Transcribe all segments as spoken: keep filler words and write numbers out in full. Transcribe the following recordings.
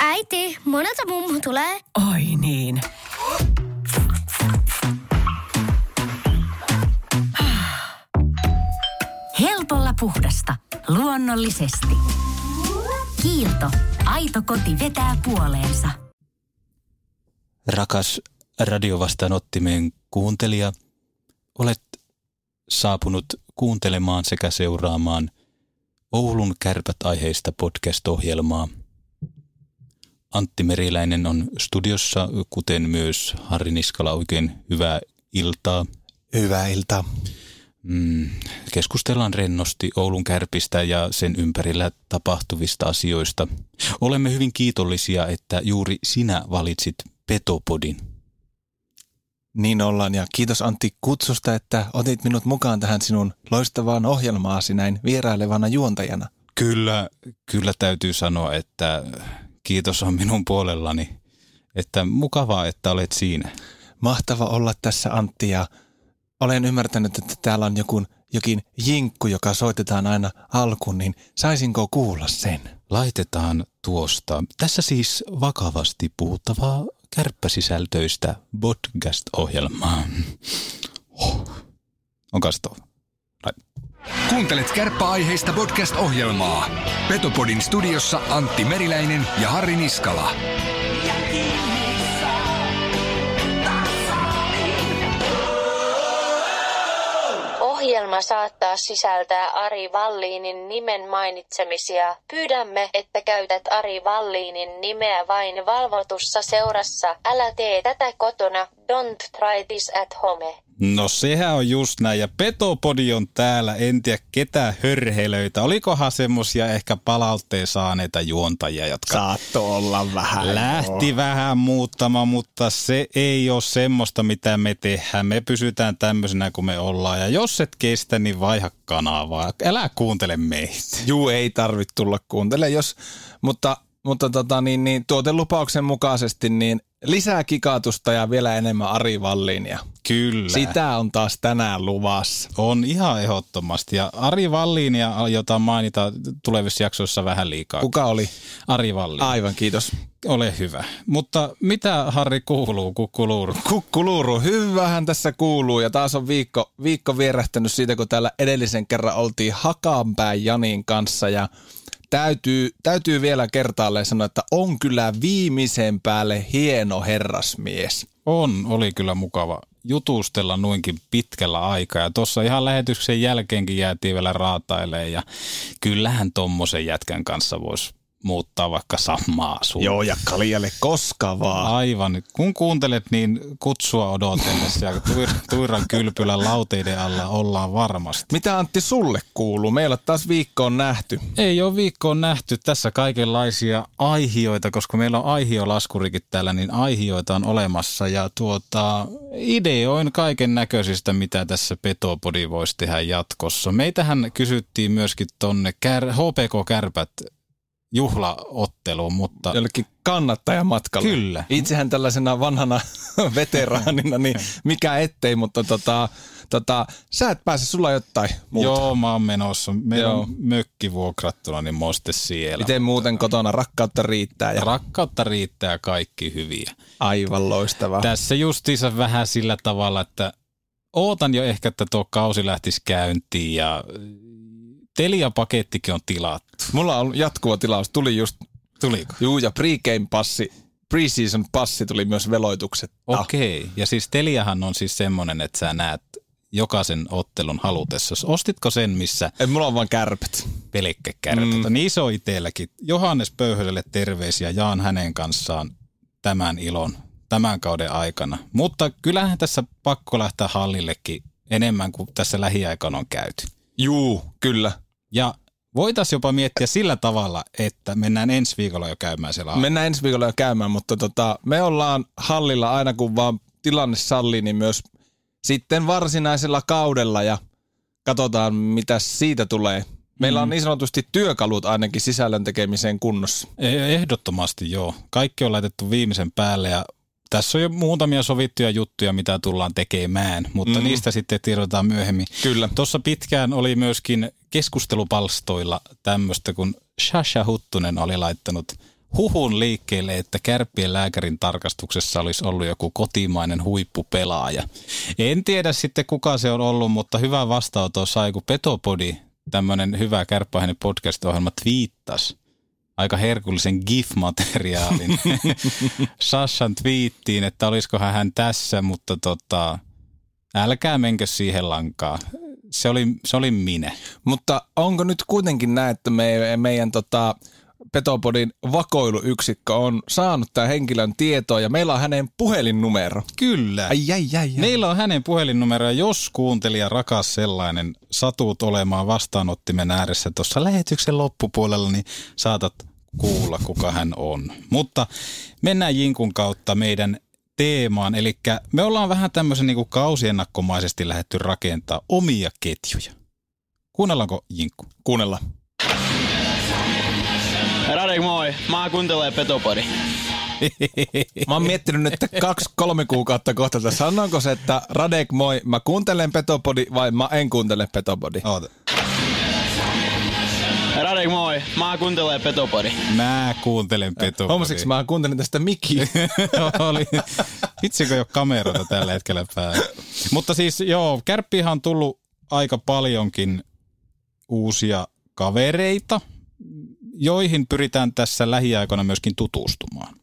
Äiti, monelta mummu tulee. Oi niin. Helpolla puhdasta. Luonnollisesti. Kiilto. Aito koti vetää puoleensa. Rakas radiovastaanottimen kuuntelija, olet saapunut kuuntelemaan sekä seuraamaan Oulun Kärpät-aiheista podcast-ohjelmaa. Antti Meriläinen on studiossa, kuten myös Harri Niskala. Oikein hyvää iltaa. Hyvää iltaa. Mm, keskustellaan rennosti Oulun Kärpistä ja sen ympärillä tapahtuvista asioista. Olemme hyvin kiitollisia, että juuri sinä valitsit Petopodin. Niin ollaan, ja kiitos Antti kutsusta, että otit minut mukaan tähän sinun loistavaan ohjelmaasi näin vierailevana juontajana. Kyllä, kyllä täytyy sanoa, että kiitos on minun puolellani. Että mukavaa, että olet siinä. Mahtava olla tässä, Antti, ja olen ymmärtänyt, että täällä on joku, jokin jinkku, joka soitetaan aina alkuun, niin saisinko kuulla sen? Laitetaan tuosta. Tässä siis vakavasti puhuttavaa kärppäsisältöistä podcast-ohjelmaa. Oh. Onkas tuo? Kuuntelet kärppäaiheista podcast-ohjelmaa. Petopodin studiossa Antti Meriläinen ja Harri Niskala. Ohjelma saattaa sisältää Ari Vallinin nimen mainitsemisia. Pyydämme, että käytät Ari Vallinin nimeä vain valvotussa seurassa. Älä tee tätä kotona. Don't try this at home. No sehän on just näin, ja Petopodi on täällä. En tiedä ketä hörhelöitä. Olikohan semmosia ehkä palautteen saaneita juontajia, jotka saattoi olla vähän. Lähti joo. vähän muuttamaan, mutta se ei ole semmoista, mitä me tehdään. Me pysytään tämmöisenä kuin me ollaan, ja jos et kestä, niin vaiha kanavaa. Älä kuuntele meitä. Juu, ei tarvitse tulla kuuntele, jos, mutta, mutta tota, niin, niin, tuotelupauksen mukaisesti niin lisää kikatusta ja vielä enemmän Ari Vallinia. Kyllä. Sitä on taas tänään luvassa. On ihan ehdottomasti. Ja Ari Vallinia, jota mainitaan tulevissa jaksoissa vähän liikaa. Kuka oli? Ari Vallin. Aivan, kiitos. Ole hyvä. Mutta mitä, Harri, kuuluu kukkuluuru? Kukkuluuru, hyvähän tässä kuuluu. Ja taas on viikko, viikko vierähtänyt siitä, kun täällä edellisen kerran oltiin Hakanpään Janin kanssa. Ja Täytyy, täytyy vielä kertaalleen sanoa, että on kyllä viimeisen päälle hieno herrasmies. On, oli kyllä mukava jutustella noinkin pitkällä aikaa. Ja tuossa ihan lähetyksen jälkeenkin jäätiin vielä raatailemaan, ja kyllähän tommosen jätkän kanssa voisi muuttaa vaikka samaa suuntaan. Joo, ja kaljalle koska vaan. Aivan. Kun kuuntelet, niin kutsua odotellessa, ja tuir- tuiran kylpylän lauteiden alla ollaan varmasti. Mitä, Antti, sulle kuuluu? Meillä taas viikkoon nähty. Ei ole viikkoon nähty. Tässä kaikenlaisia aihioita, koska meillä on aihiolaskurikin täällä, niin aihioita on olemassa. Ja tuota, ideoin kaiken näköisistä, mitä tässä Petopodi voisi tehdä jatkossa. Meitähän kysyttiin myöskin tonne kär- H P K Kärpät juhlaotteluun, mutta jollekin kannattajamatkalle. Kyllä. Itsehän tällaisena vanhana veteraanina, niin mikä ettei, mutta tota, tota, sä et pääse, sulla jotain muuta. Joo, mä oon menossa. Meillä Joo. on mökki vuokrattuna, niin moste siellä. Miten muuten kotona? Rakkautta riittää. Ja rakkautta riittää, kaikki hyviä. Aivan loistavaa. Tässä justiinsa vähän sillä tavalla, että ootan jo ehkä, että tuo kausi lähtisi käyntiin, ja Telia-pakettikin on tilattu. Mulla on jatkuva tilaus. Tuli just... Tuliko? Juu, ja pre-game-passi, pre-season-passi tuli myös veloituksetta. Okei, okay. Ja siis Teliahan on siis semmoinen, että sä näet jokaisen ottelun halutessa. Ostitko sen, missä... Ei, mulla on vaan Kärpät. Pelkkä Kärpät. Mm. Niin se on itselläkin. Johannes Pöyhöselle terveisiä. Jaan hänen kanssaan tämän ilon, tämän kauden aikana. Mutta kyllähän tässä pakko lähteä hallillekin enemmän kuin tässä lähiaikana on käyty. Juu, kyllä. Ja voitaisiin jopa miettiä sillä tavalla, että mennään ensi viikolla jo käymään siellä. Mennään ensi viikolla jo käymään, mutta tota, me ollaan hallilla aina kun vaan tilanne sallii, niin myös sitten varsinaisella kaudella, ja katsotaan mitä siitä tulee. Meillä on niin sanotusti työkalut ainakin sisällön tekemiseen kunnossa. Ehdottomasti joo. Kaikki on laitettu viimeisen päälle, ja tässä on jo muutamia sovittuja juttuja, mitä tullaan tekemään, mutta mm. niistä sitten tiedotetaan myöhemmin. Kyllä. Tuossa pitkään oli myöskin keskustelupalstoilla tämmöistä, kun Sasha Huttunen oli laittanut huhun liikkeelle, että Kärppien lääkärin tarkastuksessa olisi ollut joku kotimainen huippupelaaja. En tiedä sitten kuka se on ollut, mutta hyvä vastaanotto sai, kun Petopodi, tämmöinen hyvä Kärppäinen podcast-ohjelma, twiittasi aika herkullisen GIF-materiaalin Sashan twiittiin, että olisikohan hän tässä, mutta tota, älkää menkö siihen lankaan. Se oli, se oli minä. Mutta onko nyt kuitenkin näin, että me, meidän tota, Petopodin vakoiluyksikkö on saanut tämän henkilön tietoa ja meillä on hänen puhelinnumero? Kyllä. Ai, ai, ai, ai. Meillä on hänen puhelinnumero, jos kuuntelija rakas sellainen satut olemaan vastaanottimen ääressä tuossa lähetyksen loppupuolella, niin saatat kuulla, kuka hän on. Mutta mennään jinkun kautta meidän teemaan. Eli me ollaan vähän tämmöisen niin kuin kausiennakkomaisesti lähdetty rakentaa omia ketjuja. Kuunnellaanko, Jinkku? Kuunnellaan. Radek, moi. Mä kuuntelee Petopodi. Mä oon miettinyt nyt kaksi, kolme kuukautta kohta. Sanonko se, että Radek, moi, mä kuuntelen Petopodi vai mä en kuuntele Petopodi? Oota. Radek, moi. Mä kuuntelen Petopodi. Mä kuuntelen Petopodi. Hommasiksi mä kuuntelin tästä mikiä. Vitsi, kun ei ole kameroita tällä hetkellä päällä. Mutta siis joo, Kärppiinhan on tullut aika paljonkin uusia kavereita, joihin pyritään tässä lähiaikoina myöskin tutustumaan.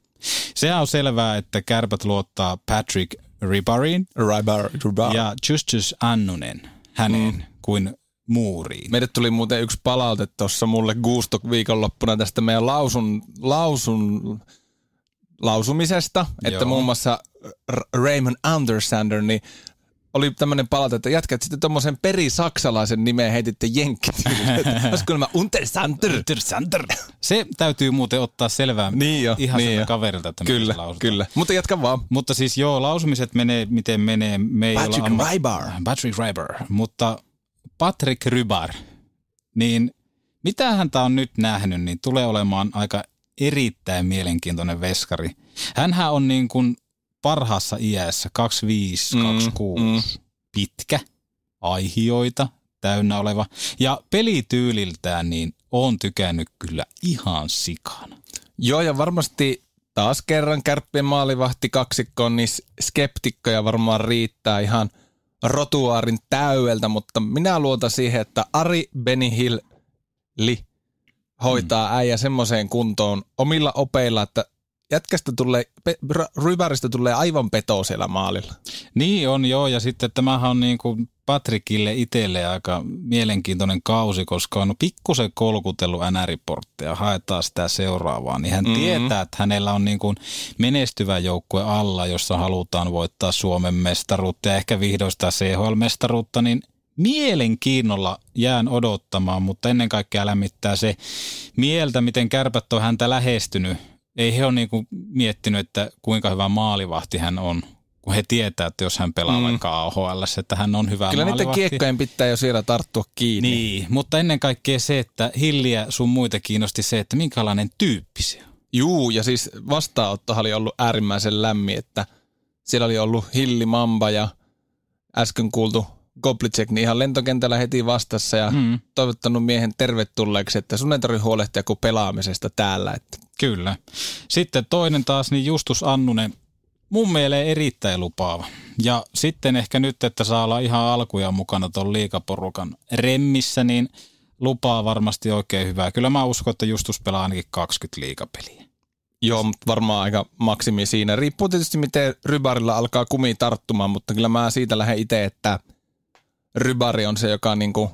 Sehän on selvää, että Kärpät luottaa Patrick Rybáriin Rybar, ja Justus Annunen häneen mm. kuin muuriin. Meille tuli muuten yksi palaute tuossa mulle Guustok-viikonloppuna tästä meidän lausun, lausun, lausumisesta, että Joo. muun muassa Raymond Andersander, niin oli tämmöinen palaute, että jätkät sitten tommosen perisaksalaisen nimeen heititte jenkkiin. Olisiko nämä Untersander? Untersander. Se täytyy muuten ottaa selvää niin jo, ihan niin sen kaverilta, että kyllä, lausutaan. Kyllä, mutta jatka vaan. Mutta siis joo, lausumiset menee, miten menee. Me Patrick amma... Rybár. Patrick Rybár. Mutta Patrick Rybár, niin mitähän tää on nyt nähnyt, niin tulee olemaan aika erittäin mielenkiintoinen veskari. Hänhän on niin kuin parhaassa iässä, kaksikymmentäviisi kaksikymmentäkuusi, mm, mm. pitkä, aihioita täynnä oleva. Ja pelityyliltään niin on tykännyt kyllä ihan sikana. Joo, ja varmasti taas kerran Kärppien maalivahti kaksikkoon, niin skeptikkoja varmaan riittää ihan rotuaarin täydeltä, mutta minä luotan siihen, että Ari Benihilli hoitaa mm. äijä semmoiseen kuntoon omilla opeilla, että jätkästä tulee, Rybáristä tulee aivan peto siellä maalilla. Niin on joo, ja sitten tämähän on niin kuin Patrickille itselle aika mielenkiintoinen kausi, koska on pikkusen kolkutellut N R-portteja, haetaan sitä seuraavaa, niin hän mm-hmm. tietää, että hänellä on niin kuin menestyvä joukkue alla, jossa halutaan voittaa Suomen mestaruutta ja ehkä vihdoista C H L-mestaruutta, niin mielenkiinnolla jään odottamaan, mutta ennen kaikkea lämmittää se mieltä, miten Kärpät on häntä lähestynyt. Ei he ole niinku miettinyt, että kuinka hyvä maalivahti hän on, kun he tietää, että jos hän pelaa mm. vaikka A H L, että hän on hyvä Kyllä maalivahti. Kyllä niiden kiekkojen pitää jo siellä tarttua kiinni. Niin, mutta ennen kaikkea se, että Hilliä sun muita kiinnosti se, että minkälainen tyyppi se on. Juu, ja siis vastaanottohan oli ollut äärimmäisen lämmin, että siellä oli ollut Hilli, Mamba ja äsken kuultu Koblížek, niin ihan lentokentällä heti vastassa ja mm. toivottanut miehen tervetulleeksi, että sun ei tarvitse huolehtia kuin pelaamisesta täällä. Että. Kyllä. Sitten toinen taas, niin Justus Annunen, mun mielestä erittäin lupaava. Ja sitten ehkä nyt, että saa olla ihan alkuja mukana ton liigaporukan remmissä, niin lupaa varmasti oikein hyvää. Kyllä mä uskon, että Justus pelaa ainakin kaksikymmentä liigapeliä. Joo, mutta varmaan aika maksimi siinä. Riippuu tietysti, miten Rybárilla alkaa kumi tarttumaan, mutta kyllä mä siitä lähden itse, että Rybári on se, joka niinku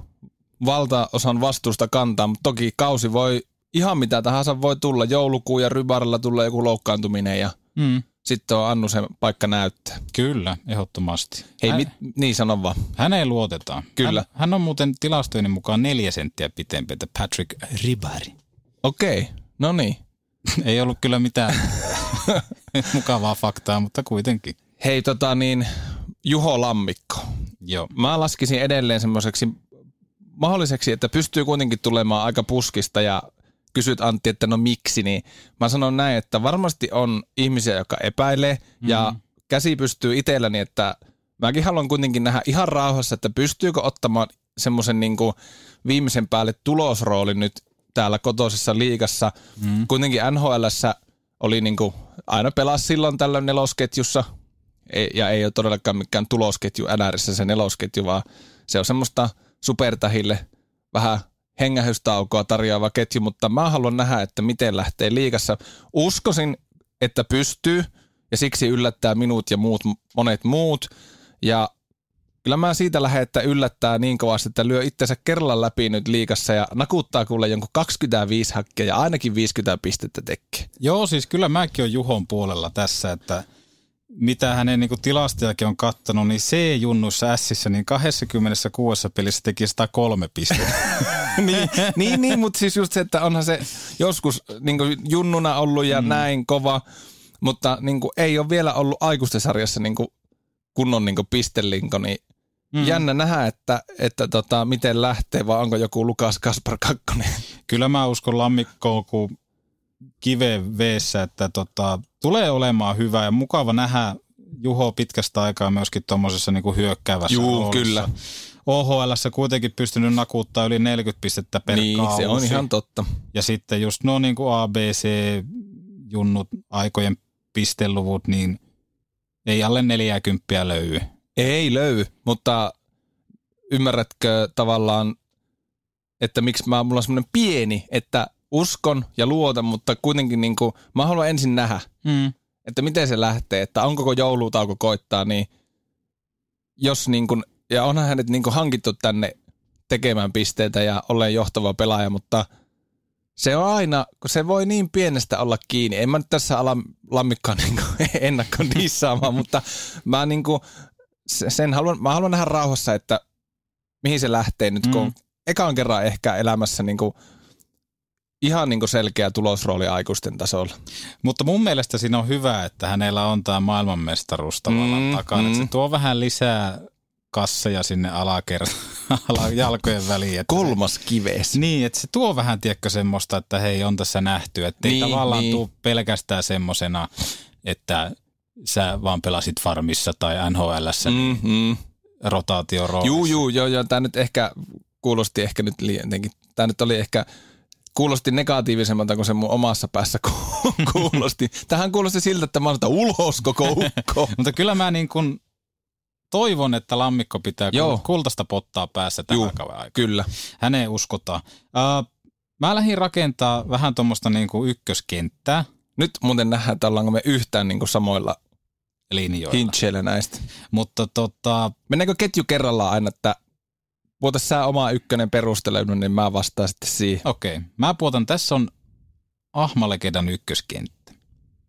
valtaosan vastuusta kantaa, mutta toki kausi voi, ihan mitä tahansa voi tulla. Joulukuun ja Rybárilla tulee joku loukkaantuminen ja mm. sitten on Annusen paikka näyttää. Kyllä, ehdottomasti. Hei, hän, mit, niin sanon vaan. Häneen luotetaan. Kyllä. Hän, hän on muuten tilastojen mukaan neljä senttiä pitempi, että Patrick Rybári. Okei, okay, no niin. Ei ollut kyllä mitään mukavaa faktaa, mutta kuitenkin. Hei, tota niin, Juho Lammikko. Joo. Mä laskisin edelleen semmoiseksi mahdolliseksi, että pystyy kuitenkin tulemaan aika puskista ja kysyt Antti, että no miksi, niin mä sanon näin, että varmasti on ihmisiä, jotka epäilee mm-hmm. ja käsi pystyy itselläni, että mäkin haluan kuitenkin nähdä ihan rauhassa, että pystyykö ottamaan semmoisen niin kuin viimeisen päälle tulosroolin nyt täällä kotoisessa liigassa. Mm-hmm. Kuitenkin N H L:ssä oli niin kuin, aina pelasi silloin tällöin nelosketjussa ja ei ole todellakaan mikään tulosketju äänärissä se nelosketju, vaan se on semmoista supertähille vähän hengähystaukoa tarjoava ketju, mutta mä haluan nähdä, että miten lähtee liigassa. Uskoisin, että pystyy ja siksi yllättää minut ja muut, monet muut. Ja kyllä mä siitä lähden, että yllättää niin kovasti, että lyö itsensä kerran läpi nyt liigassa ja nakuttaa kuule jonkun kaksikymmentäviisi hakkia ja ainakin viisikymmentä pistettä tekee. Joo, siis kyllä mäkin olen Juhon puolella tässä, että mitä hänen niin kuin tilastojakin on kattanut, niin C-junnuissa Sissä niin kaksikymmentäkuusi pelissä teki sata kolme pistettä. niin, niin, niin, mutta siis just se, että onhan se joskus niin kuin junnuna ollut ja mm. näin kova, mutta niin kuin ei ole vielä ollut aikuisten sarjassa niin kuin kunnon niin kuin pistelinko, niin mm. jännä nähdä, että, että tota, miten lähtee, vai onko joku Lukas Kaspar Kakkonen. Kyllä mä uskon Lammikkoon, kun kiveen veessä, että tota, tulee olemaan hyvä ja mukava nähdä Juho pitkästä aikaa myöskin tuommoisessa niinku hyökkäävässä. Juu, kyllä. O H L:ssä kuitenkin pystynyt nakuttaa yli neljäkymmentä pistettä per niin, kausi. Se on ihan totta. Ja sitten just no niinku A B C-junnut aikojen pisteluvut, niin ei alle neljäkymmentä löydy. Ei löydy, mutta ymmärrätkö tavallaan, että miksi mä, mulla on semmoinen pieni, että uskon ja luotan, mutta kuitenkin niin kuin, mä haluan ensin nähdä, mm. että miten se lähtee, että onko joulutauko koittaa, niin jos niin kuin, ja onhan hänet niin kuin hankittu tänne tekemään pisteitä ja olen johtava pelaaja, mutta se on aina, kun se voi niin pienestä olla kiinni. En mä nyt tässä ala Lammikkaan niin kuin ennakkoon dissaamaan, mutta mä, niin kuin, sen haluan, mä haluan nähdä rauhassa, että mihin se lähtee nyt, mm. kun ekaan kerran ehkä elämässä niin kuin ihan niin kuin selkeä tulosrooli aikuisten tasolla. Mutta mun mielestä siinä on hyvä, että hänellä on tämä maailmanmestaruus tavallaan mm, takana. Mm. Se tuo vähän lisää kasseja sinne alaker- jalkojen väliin. Kolmas kives. Niin, että se tuo vähän tiedätkö semmoista, että hei, on tässä nähty. Että niin, ei tavallaan niin tule pelkästään semmosena, että sä vaan pelasit farmissa tai N H L:ssä mm, mm. rotaatioroolissa. Juu, juu, joo, joo. Tämä nyt ehkä kuulosti ehkä nyt jotenkin. Tämä nyt oli ehkä kuulosti negatiivisemmalta kuin se mun omassa päässä kuulosti. Tähän kuulosti siltä, että mä oon sitä ulos koko ukko. Mutta kyllä mä niin kun toivon, että Lammikko pitää joo kultaista pottaa päässä tämän kauden aikaan. Kyllä. Häneen uskotaan. Uh, mä lähdin rakentaa vähän tuommoista niin kuin ykköskenttää. Nyt muuten nähdään, että ollaanko me yhtään niin kuin samoilla linjoilla. Hincheillä näistä. Mutta tota, mennäänkö ketju kerrallaan aina, että puota sä omaa ykkönen perustelun, niin mä vastaan sitten siihen. Okei. Mä puotan, tässä on Ahmalegedan ykköskenttä.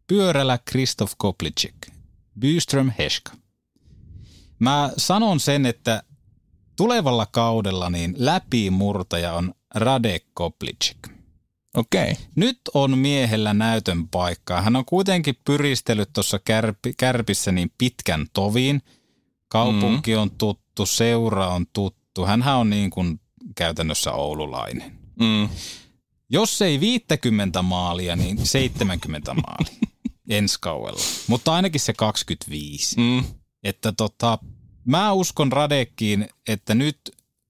Pyörälä, Kristof Koblížek, Byström, Heska. Mä sanon sen, että tulevalla kaudella niin läpimurtaja on Radek Koblížek. Okei. Nyt on miehellä näytön paikkaa. Hän on kuitenkin pyristellyt tuossa kärpi, kärpissä niin pitkän toviin. Kaupunki mm. on tuttu, seura on tuttu. Hänhän on niin kuin käytännössä oululainen. Mm. Jos ei viisikymmentä maalia, niin seitsemänkymmentä maalia ensi kaudella. Mutta ainakin se kaksikymmentäviisi. Mm. Että tota, mä uskon Radekkiin, että nyt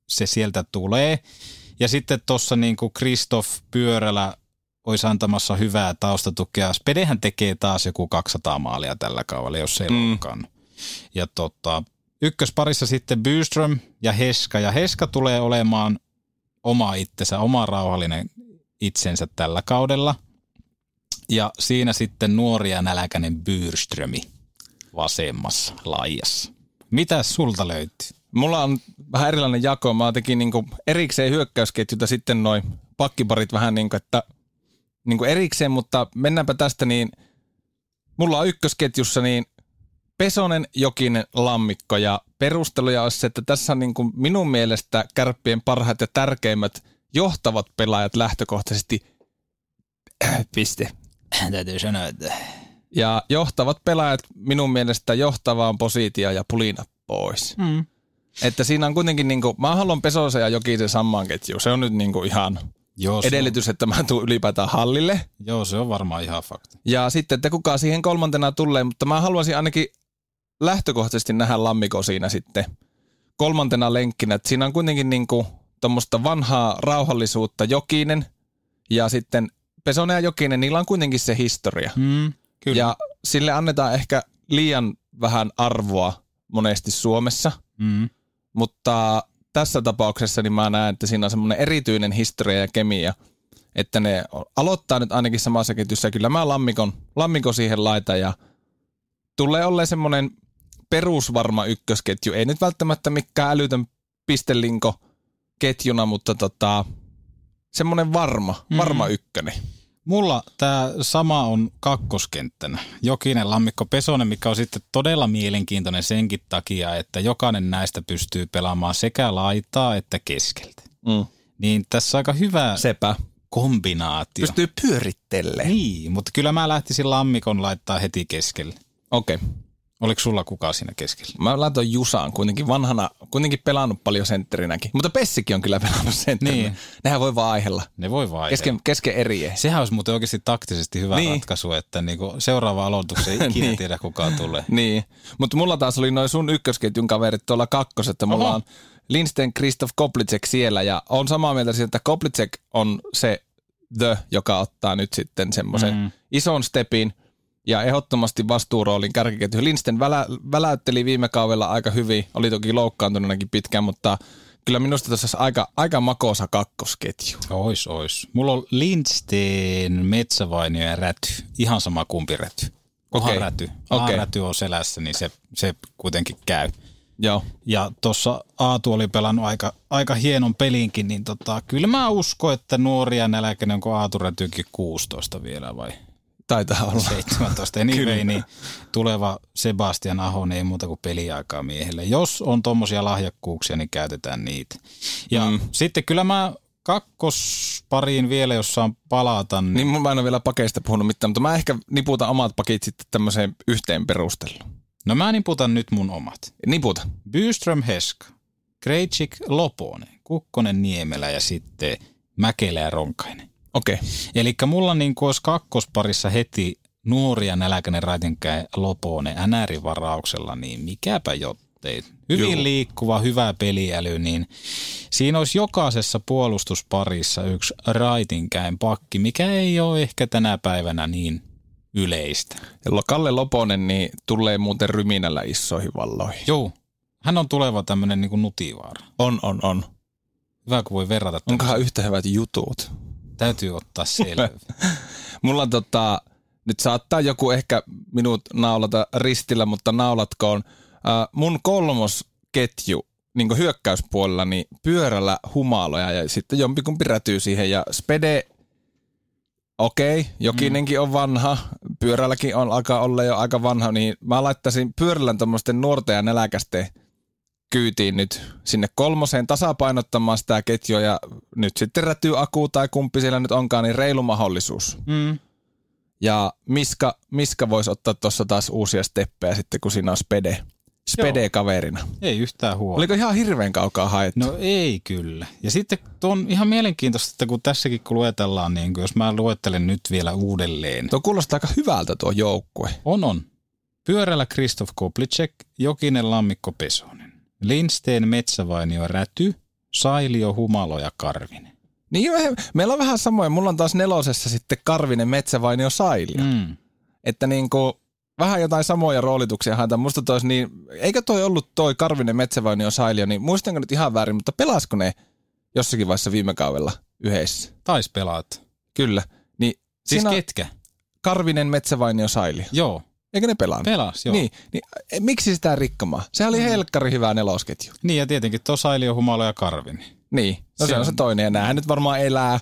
se sieltä tulee. Ja sitten tuossa niin kuin Kristof Pyörälä olisi antamassa hyvää taustatukea. Spedehän tekee taas joku kaksisataa maalia tällä kaudella, jos ei mm. olekaan. Ja tota, ykkösparissa sitten Byström ja Heska. Ja Heska tulee olemaan oma itsensä, oma rauhallinen itsensä tällä kaudella. Ja siinä sitten nuori ja nälkäinen Byströmi vasemmassa laijassa. Mitä sulta löytyy? Mulla on vähän erilainen jako. Mä tekin niinku erikseen hyökkäysketjuta sitten noin pakkiparit vähän niinku, että niinku erikseen, mutta mennäänpä tästä niin. Mulla on ykkösketjussa niin Pesonen, Jokinen, Lammikko ja perusteluja olisi se, että tässä on niin kuin minun mielestä Kärppien parhaat ja tärkeimmät johtavat pelaajat lähtökohtaisesti. Piste. Täytyy sanoa, että ja johtavat pelaajat minun mielestä johtavaan positioon ja pulina pois. Mm. Että siinä on kuitenkin, niin kuin, mä haluan Pesosen ja Jokisen samaan ketjuun. Se on nyt niin kuin ihan Joo, edellytys, on. Että mä tuun ylipäätään hallille. Joo, se on varmaan ihan fakti. Ja sitten, että kuka siihen kolmantena tulee, mutta mä haluaisin ainakin lähtökohtaisesti nähdä Lammikon siinä sitten kolmantena lenkkinä. Että siinä on kuitenkin niinku tuommoista vanhaa rauhallisuutta, Jokinen ja sitten Pesonen ja Jokinen, niillä on kuitenkin se historia. Mm, kyllä. Ja sille annetaan ehkä liian vähän arvoa monesti Suomessa, mm. mutta tässä tapauksessa niin mä näen, että siinä on semmoinen erityinen historia ja kemia, että ne aloittaa nyt ainakin samassa ketjussa. Kyllä mä lammikon, lammikon siihen laitan ja tulee olleen semmoinen perusvarma ykkösketju. Ei nyt välttämättä mikään älytön pistelinko ketjuna, mutta tota, semmoinen varma, varma mm. ykkönen. Mulla tämä sama on kakkoskenttänä. Jokinen, Lammikko, Pesonen, mikä on sitten todella mielenkiintoinen senkin takia, että jokainen näistä pystyy pelaamaan sekä laitaa että keskeltä. Mm. Niin tässä aika hyvä sepä kombinaatio. Pystyy pyörittelemään. Niin, mutta kyllä mä lähtisin Lammikon laittaa heti keskelle. Okei. Okay. Oliko sulla kukaan siinä keskellä? Mä laitoin Jusaan, kuitenkin vanhana, kuitenkin pelannut paljon sentterinäkin. Mutta Pessikin on kyllä pelannut sentterinä. Niin. Nehän voi vaan aihella. Ne voi vaan aihella. Kesken, kesken eriä. Sehän olisi muuten oikeasti taktisesti hyvä niin. ratkaisu, että niinku seuraava aloituksen ei ikinä niin. tiedä kukaan tulee. Niin, mutta mulla taas oli noin sun ykkösketjun kaverit tuolla kakkos, että mulla Oho. on Lindsten, Kristof Koblížek siellä. Ja on samaa mieltä siitä, että Koblížek on se the, joka ottaa nyt sitten semmoisen mm. ison stepin. Ja ehdottomasti vastuuroolin kärkiketju. Lindsten välä, väläytteli viime kaudella aika hyvin. Oli toki loukkaantunenakin pitkään, mutta kyllä minusta tässä aika, aika makosa kakkosketju. Ois, ois. Mulla on Lindsten, Metsävainio ja Räty. Ihan sama kumpi Räty. Onhan okay. Räty. Okay. Räty on selässä, niin se, se kuitenkin käy. Joo. Ja tuossa Aatu oli pelannut aika, aika hienon pelinkin, niin tota, kyllä mä uskon, että nuoria nälkäinen, onko Aatu Rätykin kuusitoista vielä vai... Taitaa olla. seitsemäntoista anyway, niin tuleva Sebastian Ahonen ei muuta kuin peliaikaa miehelle. Jos on tommosia lahjakkuuksia, niin käytetään niitä. Ja mm. sitten kyllä mä kakkospariin vielä, jos saan palata. Niin, niin mä en ole vielä pakeista puhunut mitään, mutta mä ehkä niputan omat pakit sitten tämmöiseen yhteen perusteluun. No mä niputan nyt mun omat. Niputa. Byström, Heska, Krejczyk, Loponen, Kukkonen, Niemelä ja sitten Mäkelä ja Ronkainen. Okei. Okay. Elikkä mulla niin olisi kakkosparissa heti nuoria nälkäinen raitinkäin Loponen äänärivarauksella, niin mikäpä jottei. Hyvin Joo. liikkuva, hyvä peliäly, niin siinä olisi jokaisessa puolustusparissa yksi raitinkäin pakki, mikä ei ole ehkä tänä päivänä niin yleistä. Kalle Loponen niin tulee muuten ryminällä isoihin valloihin. Joo. Hän on tuleva tämmöinen niin kuin nutivaara. On, on, on. Hyvä, kun voi verrata. Onkohan yhtä hyvät jutut? Täytyy ottaa selvä. Mulla tota, nyt saattaa joku ehkä minut naulata ristillä, mutta naulatkoon. Äh, mun kolmosketju niin hyökkäyspuolella, niin Pyörälä, Humaloja ja sitten jompikumpi Rätyy siihen. Ja Spede, okei, okay, Jokinenkin mm. on vanha, Pyörälläkin on, alkaa olla jo aika vanha, niin mä laittaisin Pyörälän tuommoisten nuorten ja neläkästen kyytiin nyt sinne kolmoseen tasapainottamaan sitä ketjua ja nyt sitten Rätyy, Aku tai kumpi siellä nyt onkaan, niin reilu mahdollisuus. Mm. Ja Miska, Miska voisi ottaa tuossa taas uusia steppejä sitten, kun siinä on Spede, spede Joo. kaverina. Ei yhtään huolta. Oliko ihan hirveän kaukaa haettu? No ei kyllä. Ja sitten on ihan mielenkiintoista, että kun tässäkin kun luetellaan, niin jos mä luettelen nyt vielä uudelleen. Tuo kuulostaa aika hyvältä tuo joukkue. On, on. Pyörälä, Kristof Koblížek, Jokinen, Lammikko, Pesonen. Lindsten, Metsävainio, Räty, Sailio, Humalo ja Karvinen. Niin, meillä on vähän samoja. Mulla on taas nelosessa sitten Karvinen, Metsävainio, Sailio. Mm. Että niin kuin, vähän jotain samoja roolituksia haetaan. Musta tois niin, eikö toi ollut toi Karvinen, Metsävainio, Sailio, niin muistanko nyt ihan väärin, mutta pelasko ne jossakin vaiheessa viime kaudella yhdessä? Taisi pelaat. Kyllä. Niin, siis ketkä? Karvinen, Metsävainio, Sailio. Joo. Eikö ne pelaa? Pelas, joo. Niin, niin, miksi sitä rikkomaan? Sehän oli mm. helkkari hyvä nelosketju. Niin ja tietenkin tuo Sailio, Humalo ja Karvinen. Niin, no se, se on se toinen. Ja näähän nyt varmaan elää,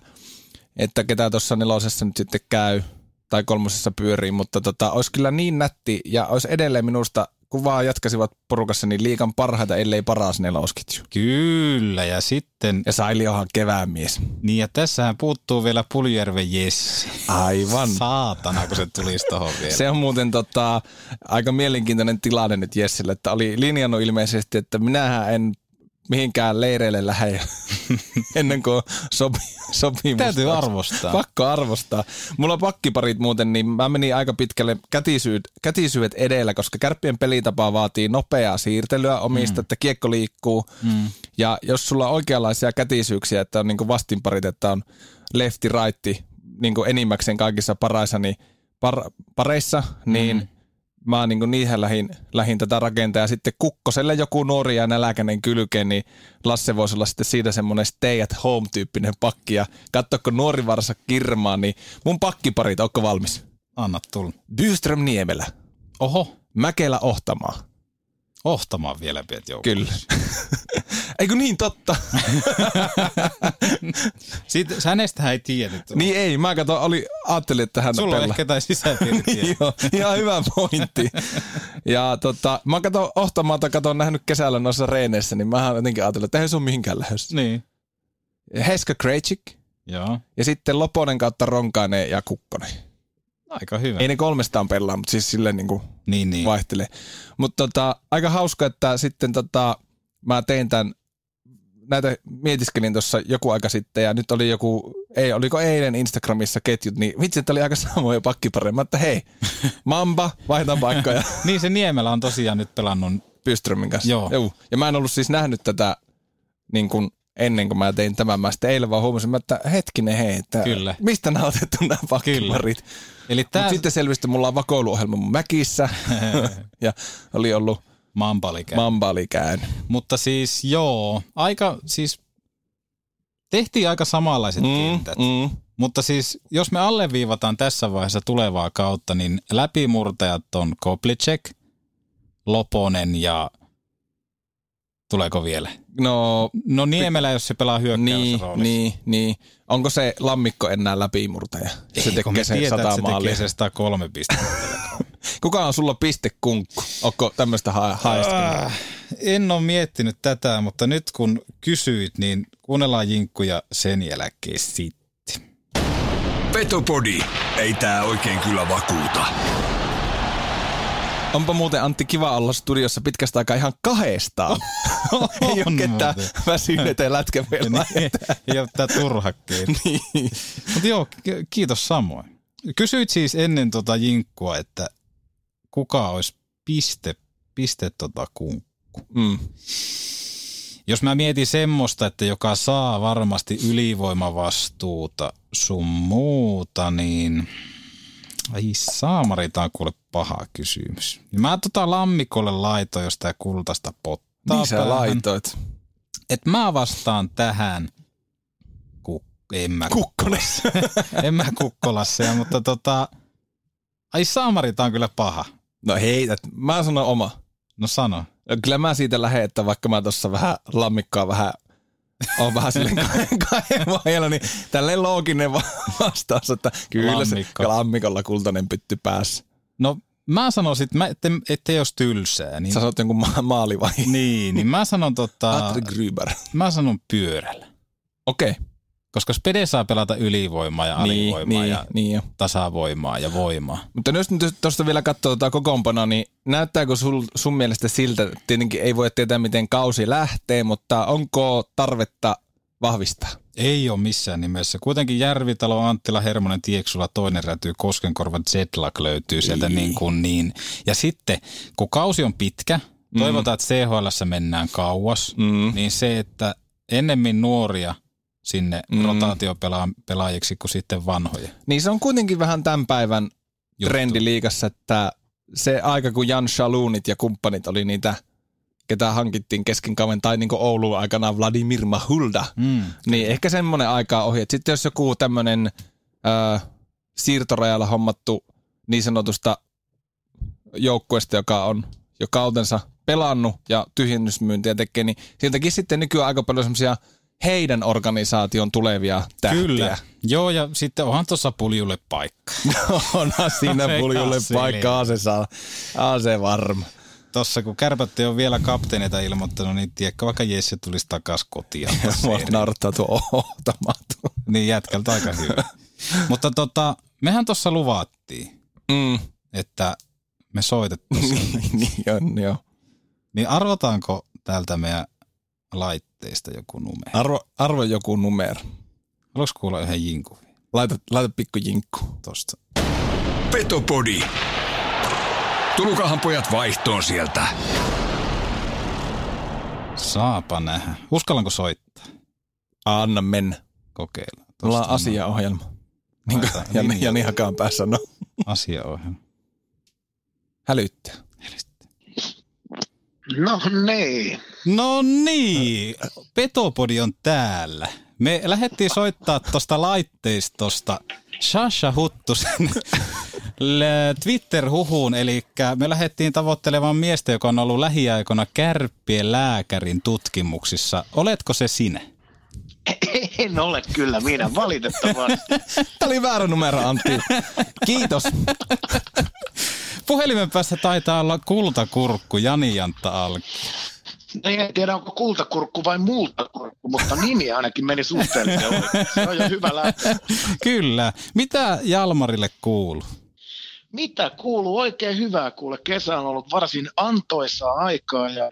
että ketä tuossa nelosessa nyt sitten käy tai kolmosessa pyörii. Mutta tota, olisi kyllä niin nätti ja olisi edelleen minusta, kun vaan jatkaisivat porukassa, niin liikan parhaita, ellei paras nelosketju. Kyllä ja sitten... Ja Sailiohan kevään mies. Niin ja tässähän puuttuu vielä Puljujärven Jesse. Aivan. Saatana, kun se tulisi tohon vielä. Se on muuten tota, aika mielenkiintoinen tilanne nyt Jesselle, että oli linjannut ilmeisesti, että minähän en mihinkään leireille lähde ennen kuin sopi, sopimusta. Täytyy arvostaa. Pakko arvostaa. Mulla on pakkiparit muuten, niin mä menin aika pitkälle kätisyyt, kätisyyt edellä, koska kärppien pelitapa vaatii nopeaa siirtelyä omista, mm. että kiekko liikkuu. Mm. Ja jos sulla on oikeanlaisia kätisyyksiä, että on niin vastinparit, että on lefti, raitti niin enimmäkseen kaikissa paraissa, niin par, pareissa, niin mm. mä oon niin niihin lähin, lähin tätä rakentaa. Ja sitten Kukkoselle joku nuori ja nälkäinen kylke, niin Lasse voisi olla sitten siitä semmoinen stay at home-tyyppinen pakki. Ja katsokko nuori varsa kirmaa, niin mun pakkiparit, ootko valmis? Anna tulla. Byström Niemelä. Oho. Mäkelä Ohtamaa. Ohtamaa vielä piet joukossa. Kyllä. Eikö niin totta? Siitä, hänestähän ei tiennyt. Niin ei, mä kato, oli, ajattelin, että hän on Sulla pella. Ehkä tai sisäpiiri tiedä. Joo, ihan hyvä pointti. Ja tota, mä kato Ohtamaata, kato nähnyt kesällä noissa reeneissä, niin mä jotenkin ajattelin, että eihän se ole mihinkään lähdössä. Niin. Heska Krejczyk. Joo. Ja sitten Loponen kautta Ronkainen ja Kukkonen. Aika hyvä. Ei ne kolmestaan pelaa, mutta siis silleen niin kuin niin, niin. vaihtelee. Mutta tota, aika hauska, että sitten tota, mä tein tämän, näitä mietiskelin tuossa joku aika sitten ja nyt oli joku, ei, oliko eilen Instagramissa ketjut, niin vitsi, että oli aika samoja pakkiparemmin, että hei, mamba, vaihdan paikkoja. Niin se Niemelä on tosiaan nyt pelannut Byströmin kanssa. Joo. Joo. Ja mä en ollut siis nähnyt tätä niin kuin ennen kuin mä tein tämän, mä sitten eilen vaan huomasin, että hetkinen hei, että Kyllä. mistä nämä on otettu nämä pakkiparit? Eli tää... Mutta sitten selvisi, mulla on vakoiluohjelma mun mäkissä ja oli ollut Mampalikään. Mampalikään. Mutta siis joo, aika siis tehtiin aika samanlaiset mm, kentät. Mm. Mutta siis jos me alleviivataan tässä vaiheessa tulevaa kautta, niin läpimurtajat on Koblížek, Loponen ja tuleeko vielä? No, no Niemelä, jos se pelaa hyökkäysroolissa. Niin, niin, niin. Onko se Lammikko enää läpimurtaja? Ei, se tekee sen sata maalia. Se tekee sata kolme pistettä. Kuka on sulla pistekunkku? Onko tämmöistä ha- haistelua? Äh, en ole miettinyt tätä, mutta nyt kun kysyit, niin kuunnellaan jinkkuja sen jälkeen sitten. Petopodi. Ei tää oikein kyllä vakuuta. Onpa muuten, Antti, kiva olla studiossa pitkästä aikaa ihan kahdestaan. Ei ole ketään väsyneitä ja lätkäpelaa. Ei ole tää turhakkeita. Niin. Mutta joo, kiitos samoin. Kysyit siis ennen tota jinkkua, että kuka olisi piste, piste tota kunkku. Mm. Jos mä mietin semmoista, että joka saa varmasti ylivoimavastuuta sun muuta, niin... Ai saamari, tää on kuule paha kysymys. Mä tota Lammikolle laitoin, jos tää kultaista pottaa. Niin sä laitoit. Et mä vastaan tähän... En mä Kukkolassa. en mä Kukkolassa, mutta tota... Ai saamari, tää on kyllä paha. No hei, mä sanon oma. No sano. Kyllä mä siitä lähden, että vaikka mä tossa vähän Lammikkoa vähän... On vähän silleen kaivaa, niin tälleen looginen vastaus, että kyllä Lammikko. Se Lammikolla kultainen pytty päässä. No mä sanon sit, että ettei olisi tylsää. Niin... Sä sanot jonkun ma- maali vai? Niin, niin mä sanon tota... Patrick Rybár. Mä sanon Pyörällä. Okei. Okay. Koska Spede saa pelata ylivoimaa ja alivoimaa niin, ja niin, tasavoimaa ja voimaa. Mutta jos nyt tuosta vielä katsoo tota kokoonpanoa, niin näyttääkö sul, sun mielestä siltä, tietenkin ei voi tietää miten kausi lähtee, mutta onko tarvetta vahvistaa? Ei ole missään nimessä. Kuitenkin Järvitalo, Anttila, Hermonen, Tieksula, Toinen Räty, Koskenkorva, Zetlag löytyy sieltä niin kuin niin. Ja sitten, kun kausi on pitkä, toivotaan, että C H L:ssä mennään kauas, mm. niin se, että ennemmin nuoria... sinne mm. rotaatiopelaajiksi kuin sitten vanhoja. Niin se on kuitenkin vähän tämän päivän juttu. Trendi liigassa, että se aika kun Jan Shalunit ja kumppanit oli niitä, ketä hankittiin kesken kaven, tai niin kuin Oulun aikana Vladimir Mahulda, mm. niin ehkä semmoinen aika ohi. Et sitten jos joku tämmöinen äh, siirtorajalla hommattu niin sanotusta joukkueesta, joka on jo kautensa pelannut ja tyhjennysmyyntiä tekee, niin siltäkin sitten nykyään aika paljon semmoisia heidän organisaation tulevia tähtiä. Kyllä. Joo, ja sitten onhan tuossa Puljulle paikka. No, onhan siinä Puljulle paikka, se saa, se varma. Tuossa kun Kärpät on vielä kapteenita ilmoittanut, niin tiedätkö, vaikka Jesse tulisi takaisin kotiin. Voi narttaa tuo ohtamaton. Niin, jätkältä aika hyvä. Mutta tota, mehän tuossa luvattiin, mm. että me soitettiin. Niin, niin on, joo. Niin arvotaanko täältä meidän laitteista joku numero. Arvo, arvo joku numero. Haluatko kuulla yhden jinkun? Laita, laita pikku jinkku. Tosta. Petopodi. Tulukahan pojat vaihtoon sieltä. Saapa nähdä. Uskallanko soittaa? Anna mennä. Kokeillaan. Mulla on asiaohjelma. Niin kuin Jani, Jani Hakanpää sanoo. Asiaohjelma. Hälyttää. Hälyttää. No niin. No niin. Petopodi on täällä. Me lähdettiin soittaa tuosta laitteistosta Sasha Huttusen Twitter-huhuun. Eli me lähdettiin tavoittelemaan miestä, joka on ollut lähiaikoina kärppien lääkärin tutkimuksissa. Oletko se sinä? En ole kyllä minä, valitettavasti. Tämä oli väärä numero, Antti. Kiitos. Puhelimen päässä taitaa olla kultakurkku Jani Jantta-alki. No en tiedä, onko kultakurkku vai multakurkku, mutta nimi ainakin meni suhteellisen. Se on jo hyvä lähtö. Kyllä. Mitä Jalmarille kuuluu? Mitä kuuluu? Oikein hyvää kuule. Kesä on ollut varsin antoisaa aikaa ja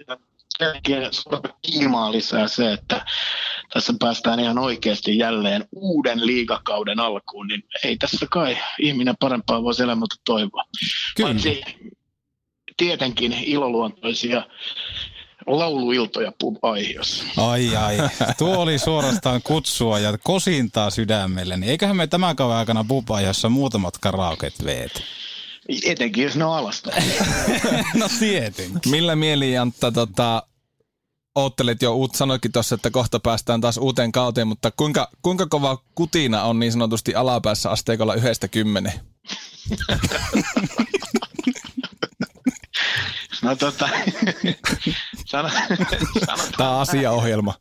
selkeä suurta kiimaa lisää se, että tässä päästään ihan oikeasti jälleen uuden liigakauden alkuun, niin ei tässä kai ihminen parempaa voisi elämältä toivoa. Kyllä. Paitsi tietenkin iloluontoisia lauluiltoja pub-aihiossa. Ai ai, tuo oli suorastaan kutsua ja kosintaa sydämelle, niin eiköhän me tämän kauan aikana pub-aihiossa muutamat karaoket veet. Etenkin jos ne on alasta. No tietenkin. Millä mieli, Jantta, tota, oottelet jo, uut, sanoitkin tuossa, että kohta päästään taas uuteen kauteen, mutta kuinka, kuinka kova kutina on niin sanotusti alapäässä asteikolla yhdestä kymmeneen? No tota, sano, sanotaan. Tämä on asiaohjelma.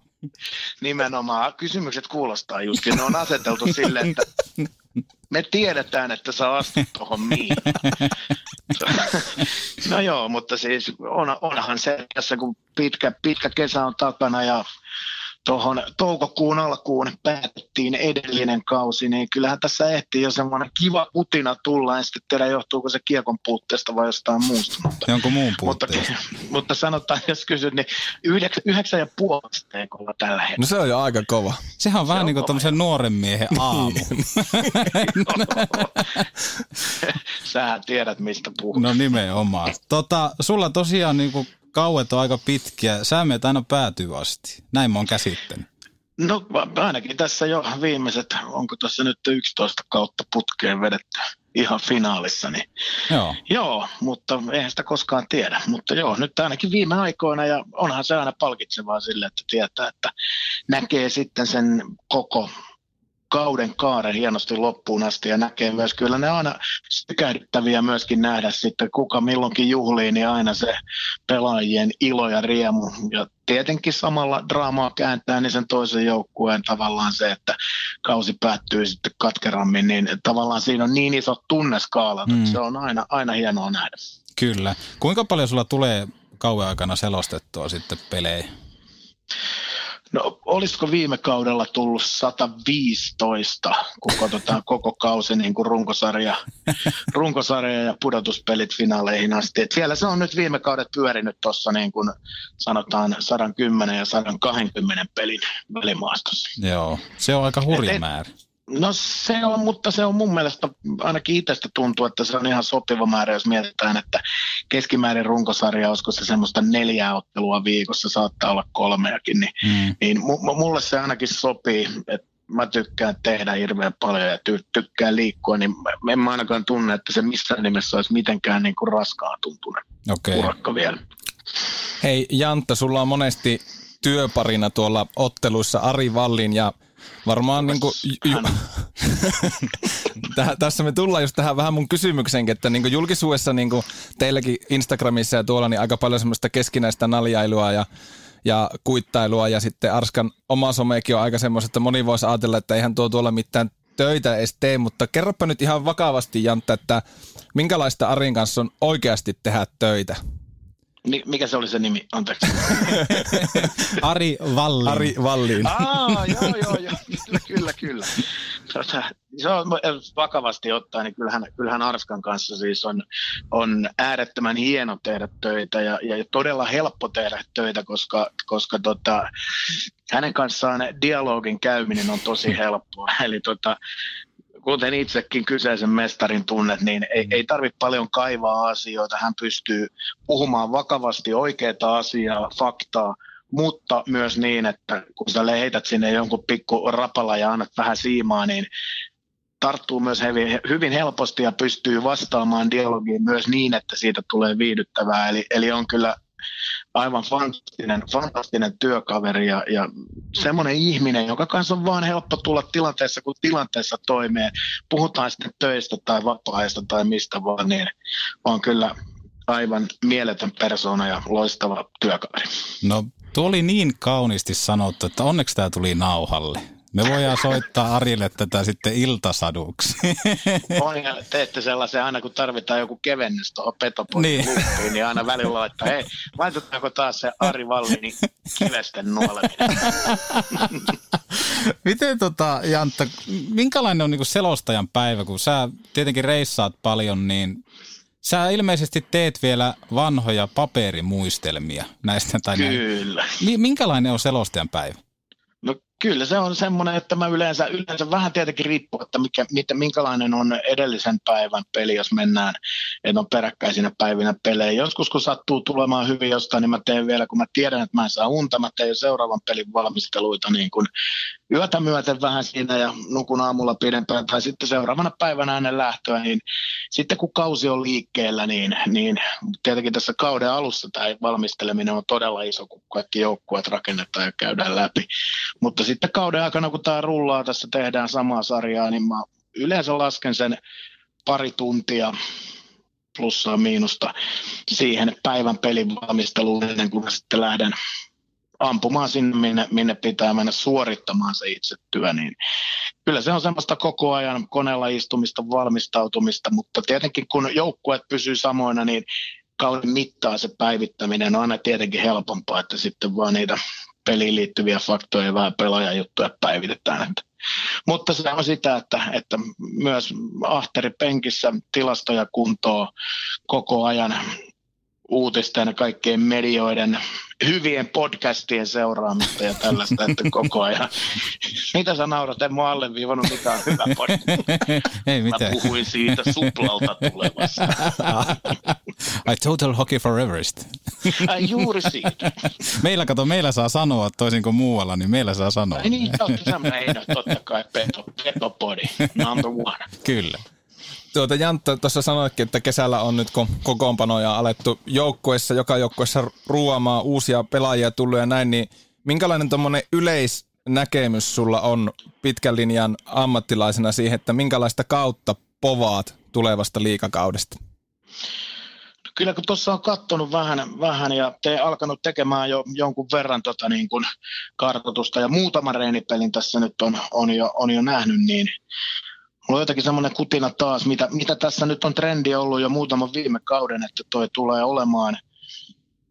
Nimenomaan. Kysymykset kuulostaa just, ne on aseteltu sille, että me tiedetään, että sä astut tuohon miin. No joo, mutta siis on, onhan se tässä, kun pitkä, pitkä kesä on takana ja tuohon toukokuun alkuun päätettiin edellinen kausi, niin kyllähän tässä ehtii jo semmoinen kiva utina tulla, en sitten tiedä johtuuko se kiekon puutteesta vai jostain muusta. Jonkun muun puutteesta. Mutta, mutta sanotaan, jos kysyt, niin yhdeksän ja puoli asteikolla tällä hetkellä. No se on jo aika kova. Sehän on se vähän on niin kuin tämmöisen nuoren miehen aamu. Sähän tiedät, mistä puhut. No nimenomaan. Tota, sulla tosiaan niin kuin kauet on aika pitkiä. Säämeet aina päätyy asti. Näin mä oon käsittänyt. No ainakin tässä jo viimeiset, onko tässä nyt yksitoista kautta putkeen vedetty ihan finaalissa. Niin. Joo. Joo, mutta eihän sitä koskaan tiedä. Mutta joo, nyt ainakin viime aikoina ja onhan se aina palkitsevaa sille, että tietää, että näkee sitten sen koko kauden kaaren hienosti loppuun asti ja näkee myös, kyllä ne aina sykähdyttäviä myöskin nähdä sitten, kuka milloinkin juhlii, niin aina se pelaajien ilo ja riemu ja tietenkin samalla draamaa kääntää, niin sen toisen joukkueen tavallaan se, että kausi päättyy sitten katkerammin, niin tavallaan siinä on niin iso tunneskaalat, mm. että se on aina, aina hienoa nähdä. Kyllä. Kuinka paljon sulla tulee kauan aikana selostettua sitten pelejä? No olisiko viime kaudella tullut sata viisitoista, kun katsotaan koko kausi niin kuin runkosarja, runkosarja ja pudotuspelit finaaleihin asti. Et siellä se on nyt viime kaudet pyörinyt tuossa niin kuin sanotaan sata kymmenen ja sata kaksikymmentä pelin välimaastossa. Joo, se on aika hurja määrä. No se on, mutta se on mun mielestä, ainakin itsestä tuntuu, että se on ihan sopiva määrä, jos mietitään, että keskimäärin runkosarja, olisiko se semmoista neljää ottelua viikossa, saattaa olla kolmeakin, niin, mm. niin m- mulle se ainakin sopii, että mä tykkään tehdä hirveän paljon ja ty- tykkään liikkua, niin en mä ainakaan tunne, että se missään nimessä olisi mitenkään niin kuin raskaan tuntunut okay. Urakka vielä. Hei Jantta, sulla on monesti työparina tuolla otteluissa Ari Vallin ja varmaan niin kuin, ju, täh, tässä me tullaan just tähän vähän mun kysymykseenkin, että niin kuin julkisuudessa niin kuin teilläkin Instagramissa ja tuolla niin aika paljon semmoista keskinäistä naljailua ja, ja kuittailua ja sitten Arskan oma somekin on aika semmoista, että moni voisi ajatella, että eihän tuo tuolla mitään töitä edes tee, mutta kerropa nyt ihan vakavasti Jantta, että minkälaista Arin kanssa on oikeasti tehdä töitä? Mikä se oli se nimi? Anteeksi. Ari Vallin. Ari Vallin. Aa, joo, joo, joo. Kyllä, kyllä. Tota, Se on vakavasti ottaen, niin kyllähän, kyllähän Arskan kanssa siis on, on äärettömän hieno tehdä töitä ja, ja todella helppo tehdä töitä, koska, koska tota, hänen kanssaan dialogin käyminen on tosi helppoa. Eli tota, kuten itsekin kyseisen mestarin tunnet, niin ei, ei tarvitse paljon kaivaa asioita. Hän pystyy puhumaan vakavasti oikeaa asiaa, faktaa. Mutta myös niin, että kun sä heität sinne jonkun pikku rapala ja annat vähän siimaa, niin tarttuu myös hyvin, hyvin helposti ja pystyy vastaamaan dialogiin myös niin, että siitä tulee viihdyttävää. Eli, eli on kyllä aivan fantastinen, fantastinen työkaveri ja, ja semmoinen ihminen, jonka kanssa on vaan helppo tulla tilanteessa, kun tilanteessa toimeen. Puhutaan sitten töistä tai vapaa-ajasta tai mistä vaan, niin on kyllä aivan mieletön persoona ja loistava työkaveri. No. Tuo oli niin kauniisti sanottu, että onneksi tämä tuli nauhalle. Me voidaan soittaa Arille tätä sitten iltasaduksi. On, ja teette sellaisen aina, kun tarvitaan joku kevennys tuohon Petopodin luppiin, niin aina välillä laittaa, hei, laitetaanko taas se Ari Vallinin kivesten nuoleminen? Miten tota, Jantta, minkälainen on niinku selostajan päivä, kun sä tietenkin reissaat paljon, niin sä ilmeisesti teet vielä vanhoja paperimuistelmia näistä. Tai kyllä. Näin. Minkälainen on selostajan päivä? No kyllä se on semmoinen, että mä yleensä, yleensä vähän tietenkin riippuu, että mikä, mitä, minkälainen on edellisen päivän peli, jos mennään, että on peräkkäisinä päivinä pelejä. Joskus kun sattuu tulemaan hyvin jostain, niin mä teen vielä, kun mä tiedän, että mä en saa unta, mä teen jo seuraavan pelin valmisteluita niin kuin yötä myöten vähän siinä ja nukun aamulla pidempään tai sitten seuraavana päivänä ennen lähtöä, niin sitten kun kausi on liikkeellä, niin, niin tietenkin tässä kauden alussa tämä valmisteleminen on todella iso, kun kaikki joukkueet rakennetaan ja käydään läpi, mutta sitten kauden aikana, kun tämä rullaa, tässä tehdään samaa sarjaa, niin mä yleensä lasken sen pari tuntia plussaa miinusta siihen päivän pelin valmisteluun, ennen kuin mä sitten lähden ampumaan sinne, minne, minne pitää mennä suorittamaan se itse työ, niin kyllä se on semmoista koko ajan koneella istumista, valmistautumista, mutta tietenkin kun joukkueet pysyy samoina, niin kauden mittaan se päivittäminen on aina tietenkin helpompaa, että sitten vaan niitä peliin liittyviä faktoja ja vähän pelaajajuttuja päivitetään. Että. Mutta se on sitä, että, että myös ahteripenkissä tilastoja kuntoa koko ajan uutisten ja kaikkien medioiden hyvien podcastien seuraamista ja tällaista, että koko ajan. Mitä sä naurat? En mua alleviivannut mitään hyvä podcast. Ei mitään. Mä puhuin siitä suplalta tulevassa. I total hockey for Everest. Ai juuri siitä. Meillä, kato, meillä saa sanoa toisin kuin muualla, niin meillä saa sanoa. Ai niin, sä meidät, totta kai, peto, Petopodi, number one. Kyllä. Tuota, Jantta, tuossa sanoitkin, että kesällä on nyt kokoonpanoja alettu joukkueessa, joka joukkueessa ruuaamaan uusia pelaajia tullut ja näin, niin minkälainen tuommoinen yleisnäkemys sulla on pitkän linjan ammattilaisena siihen, että minkälaista kautta povaat tulevasta liigakaudesta? Kyllä kun tuossa on katsonut vähän, vähän ja te alkanut tekemään jo jonkun verran tota niin kuin kartoitusta ja muutaman reenipelin tässä nyt on, on, jo, on jo nähnyt, niin mulla on jotakin semmoinen kutina taas, mitä, mitä tässä nyt on trendi ollut jo muutaman viime kauden, että toi tulee olemaan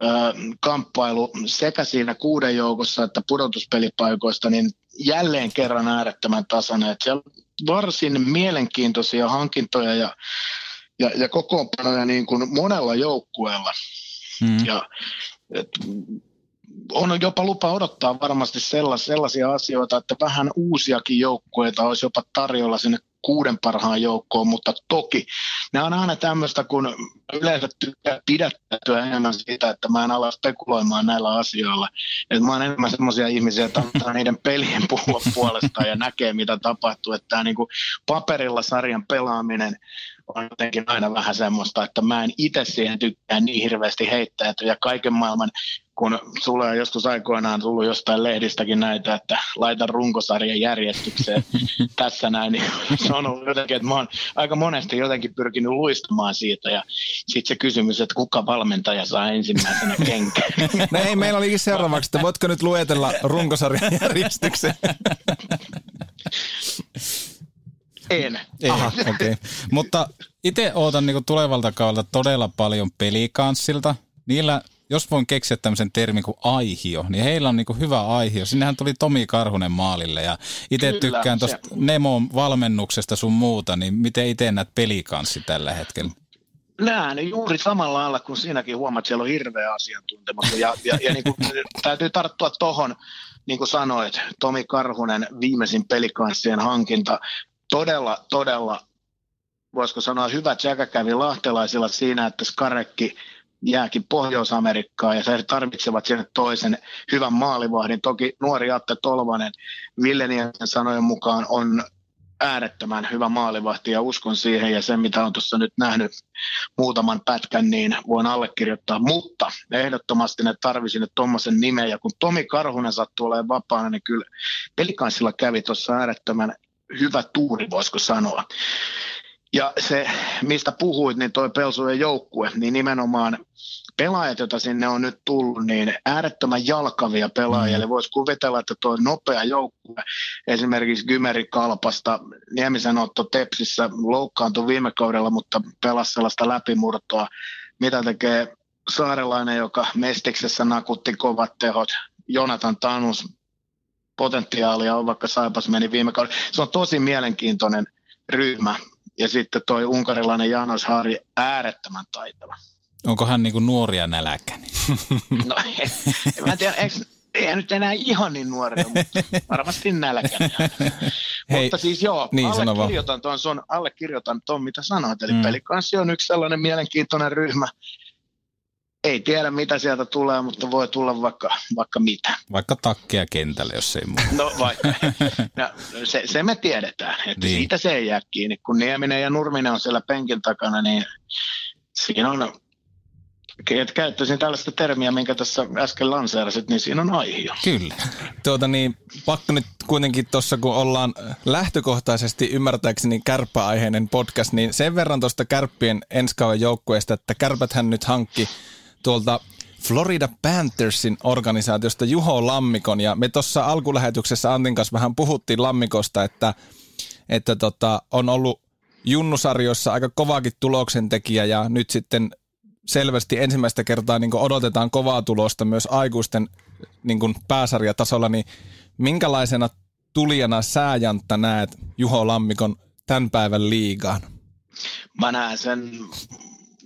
ö, kamppailu sekä siinä kuuden joukossa että pudotuspelipaikoista, niin jälleen kerran äärettömän tasainen. Että siellä varsin mielenkiintoisia hankintoja ja, ja, ja kokoonpanoja niin kuin monella joukkueella. Mm. Ja, et, on jopa lupa odottaa varmasti sellaisia asioita, että vähän uusiakin joukkueita olisi jopa tarjolla sinne kuuden parhaan joukkoon, mutta toki nämä on aina tämmöistä, kun yleensä tykkää pidättäytyä enemmän siitä, että mä en ala spekuloimaan näillä asioilla. Et mä oon enemmän semmoisia ihmisiä, että antaa niiden pelien puhua puolestaan ja näkee, mitä tapahtuu. Että tämä niinku paperilla sarjan pelaaminen on jotenkin aina vähän semmoista, että mä en itse siihen tykkää niin hirveästi heittäytyä ja kaiken maailman, kun sulla on joskus aikoinaan tullut jostain lehdistäkin näitä, että laita runkosarjan järjestykseen tässä näin, niin se on ollut jotenkin, että mä oon aika monesti jotenkin pyrkinyt luistamaan siitä ja sitten se kysymys, että kuka valmentaja saa ensimmäisenä kenkään. No ei, meillä olikin seuraavaksi, että voitko nyt luetella runkosarjan järjestykseen? En. Aha, okei. Okay. Mutta itse ootan niinku tulevalta kaudelta todella paljon pelikanssilta. Niillä jos voin keksiä tämmöisen termin kuin aihio, niin heillä on niinku hyvä aihio. Sinnehän tuli Tomi Karhunen maalille ja itse tykkään tuosta Nemon valmennuksesta sun muuta, niin miten itse näet pelikanssi tällä hetkellä? Näen juuri samalla lailla kuin siinäkin huomaat, siellä on hirveä asiantuntemus ja, ja, ja niin kuin, täytyy tarttua tohon, niin kuin sanoit, Tomi Karhunen viimeisin pelikanssien hankinta, todella, todella, voisiko sanoa, hyvä tsäkä kävi lahtelaisilla siinä, että Skarekki jääkin Pohjois-Amerikkaan ja he tarvitsevat sinne toisen hyvän maalivahdin. Toki nuori Atte Tolvanen Ville Nielsen sanojen mukaan on äärettömän hyvä maalivahti ja uskon siihen ja sen, mitä on tuossa nyt nähnyt muutaman pätkän, niin voin allekirjoittaa. Mutta ehdottomasti ne tarvisi nyt tuommoisen nimen ja kun Tomi Karhunen sattuu olemaan vapaana, niin kyllä pelikanssilla kävi tuossa äärettömän hyvä tuuri, voisiko sanoa. Ja se, mistä puhuit, niin toi Pelsujen joukkue, niin nimenomaan pelaajat, joita sinne on nyt tullut, niin äärettömän jalkavia pelaajia. Eli voisi kuvitella, että tuo nopea joukkue, esimerkiksi Gymeri Kalpasta, Niemisen Otto Tepsissä loukkaantui viime kaudella, mutta pelasi sellaista läpimurtoa. Mitä tekee saarelainen, joka Mestiksessä nakutti kovat tehot, Jonathan Tanus, potentiaalia on, vaikka Saipas meni viime kaudella. Se on tosi mielenkiintoinen ryhmä. Ja sitten toi unkarilainen Janos Haari, äärettömän taitava. Onko hän niinku nuoria nälkäni? No en, en tiedä, eikö, ei nyt enää ihan niin nuoria, mutta varmasti nälkäni. Mutta siis joo, niin allekirjoitan, tuon, sun, allekirjoitan tuon, mitä sanoit. Eli mm. pelikanssi on yksi sellainen mielenkiintoinen ryhmä. Ei tiedä, mitä sieltä tulee, mutta voi tulla vaikka, vaikka mitä. Vaikka takkeja kentälle, jos ei muuta. No vaikka. No, se, se me tiedetään, että niin. Siitä se ei jää kiinni. Kun Nieminen ja Nurminen on siellä penkin takana, niin siinä on, että käyttäisin tällaista termiä, minkä tässä äsken lanseerasit, niin siinä on aihio. Kyllä. Tuota niin, pakko nyt kuitenkin tuossa, kun ollaan lähtökohtaisesti ymmärtääkseni kärppäaiheinen podcast, niin sen verran tuosta kärppien ensi kauden joukkueesta, että kärpäthän nyt hankki tuolta Florida Panthersin organisaatiosta Juho Lammikon, ja me tuossa alkulähetyksessä Antin kanssa vähän puhuttiin Lammikosta, että, että tota, on ollut junnusarjoissa aika kovakin tuloksentekijä, ja nyt sitten selvästi ensimmäistä kertaa niin odotetaan kovaa tulosta myös aikuisten niin pääsarjatasolla, niin minkälaisena tulijana sä, Jantta, näet Juho Lammikon tämän päivän liigaan? Mä näen sen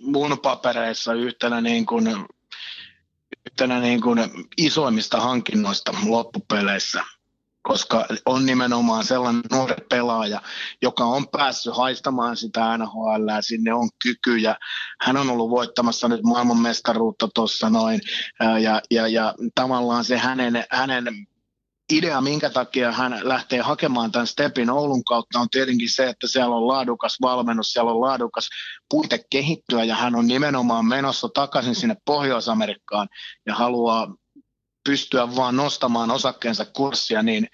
mun papereissa yhtenä, niin kuin, yhtenä niin kuin isoimmista hankinnoista loppupeleissä, koska on nimenomaan sellainen nuori pelaaja, joka on päässyt haistamaan sitä N H L, sinne on kykyjä. Hän on ollut voittamassa nyt maailmanmestaruutta tuossa noin, ja, ja, ja tavallaan se hänen, hänen idea, minkä takia hän lähtee hakemaan tämän stepin Oulun kautta, on tietenkin se, että siellä on laadukas valmennus, siellä on laadukas puite kehittyä ja hän on nimenomaan menossa takaisin sinne Pohjois-Amerikkaan ja haluaa pystyä vaan nostamaan osakkeensa kurssia, niin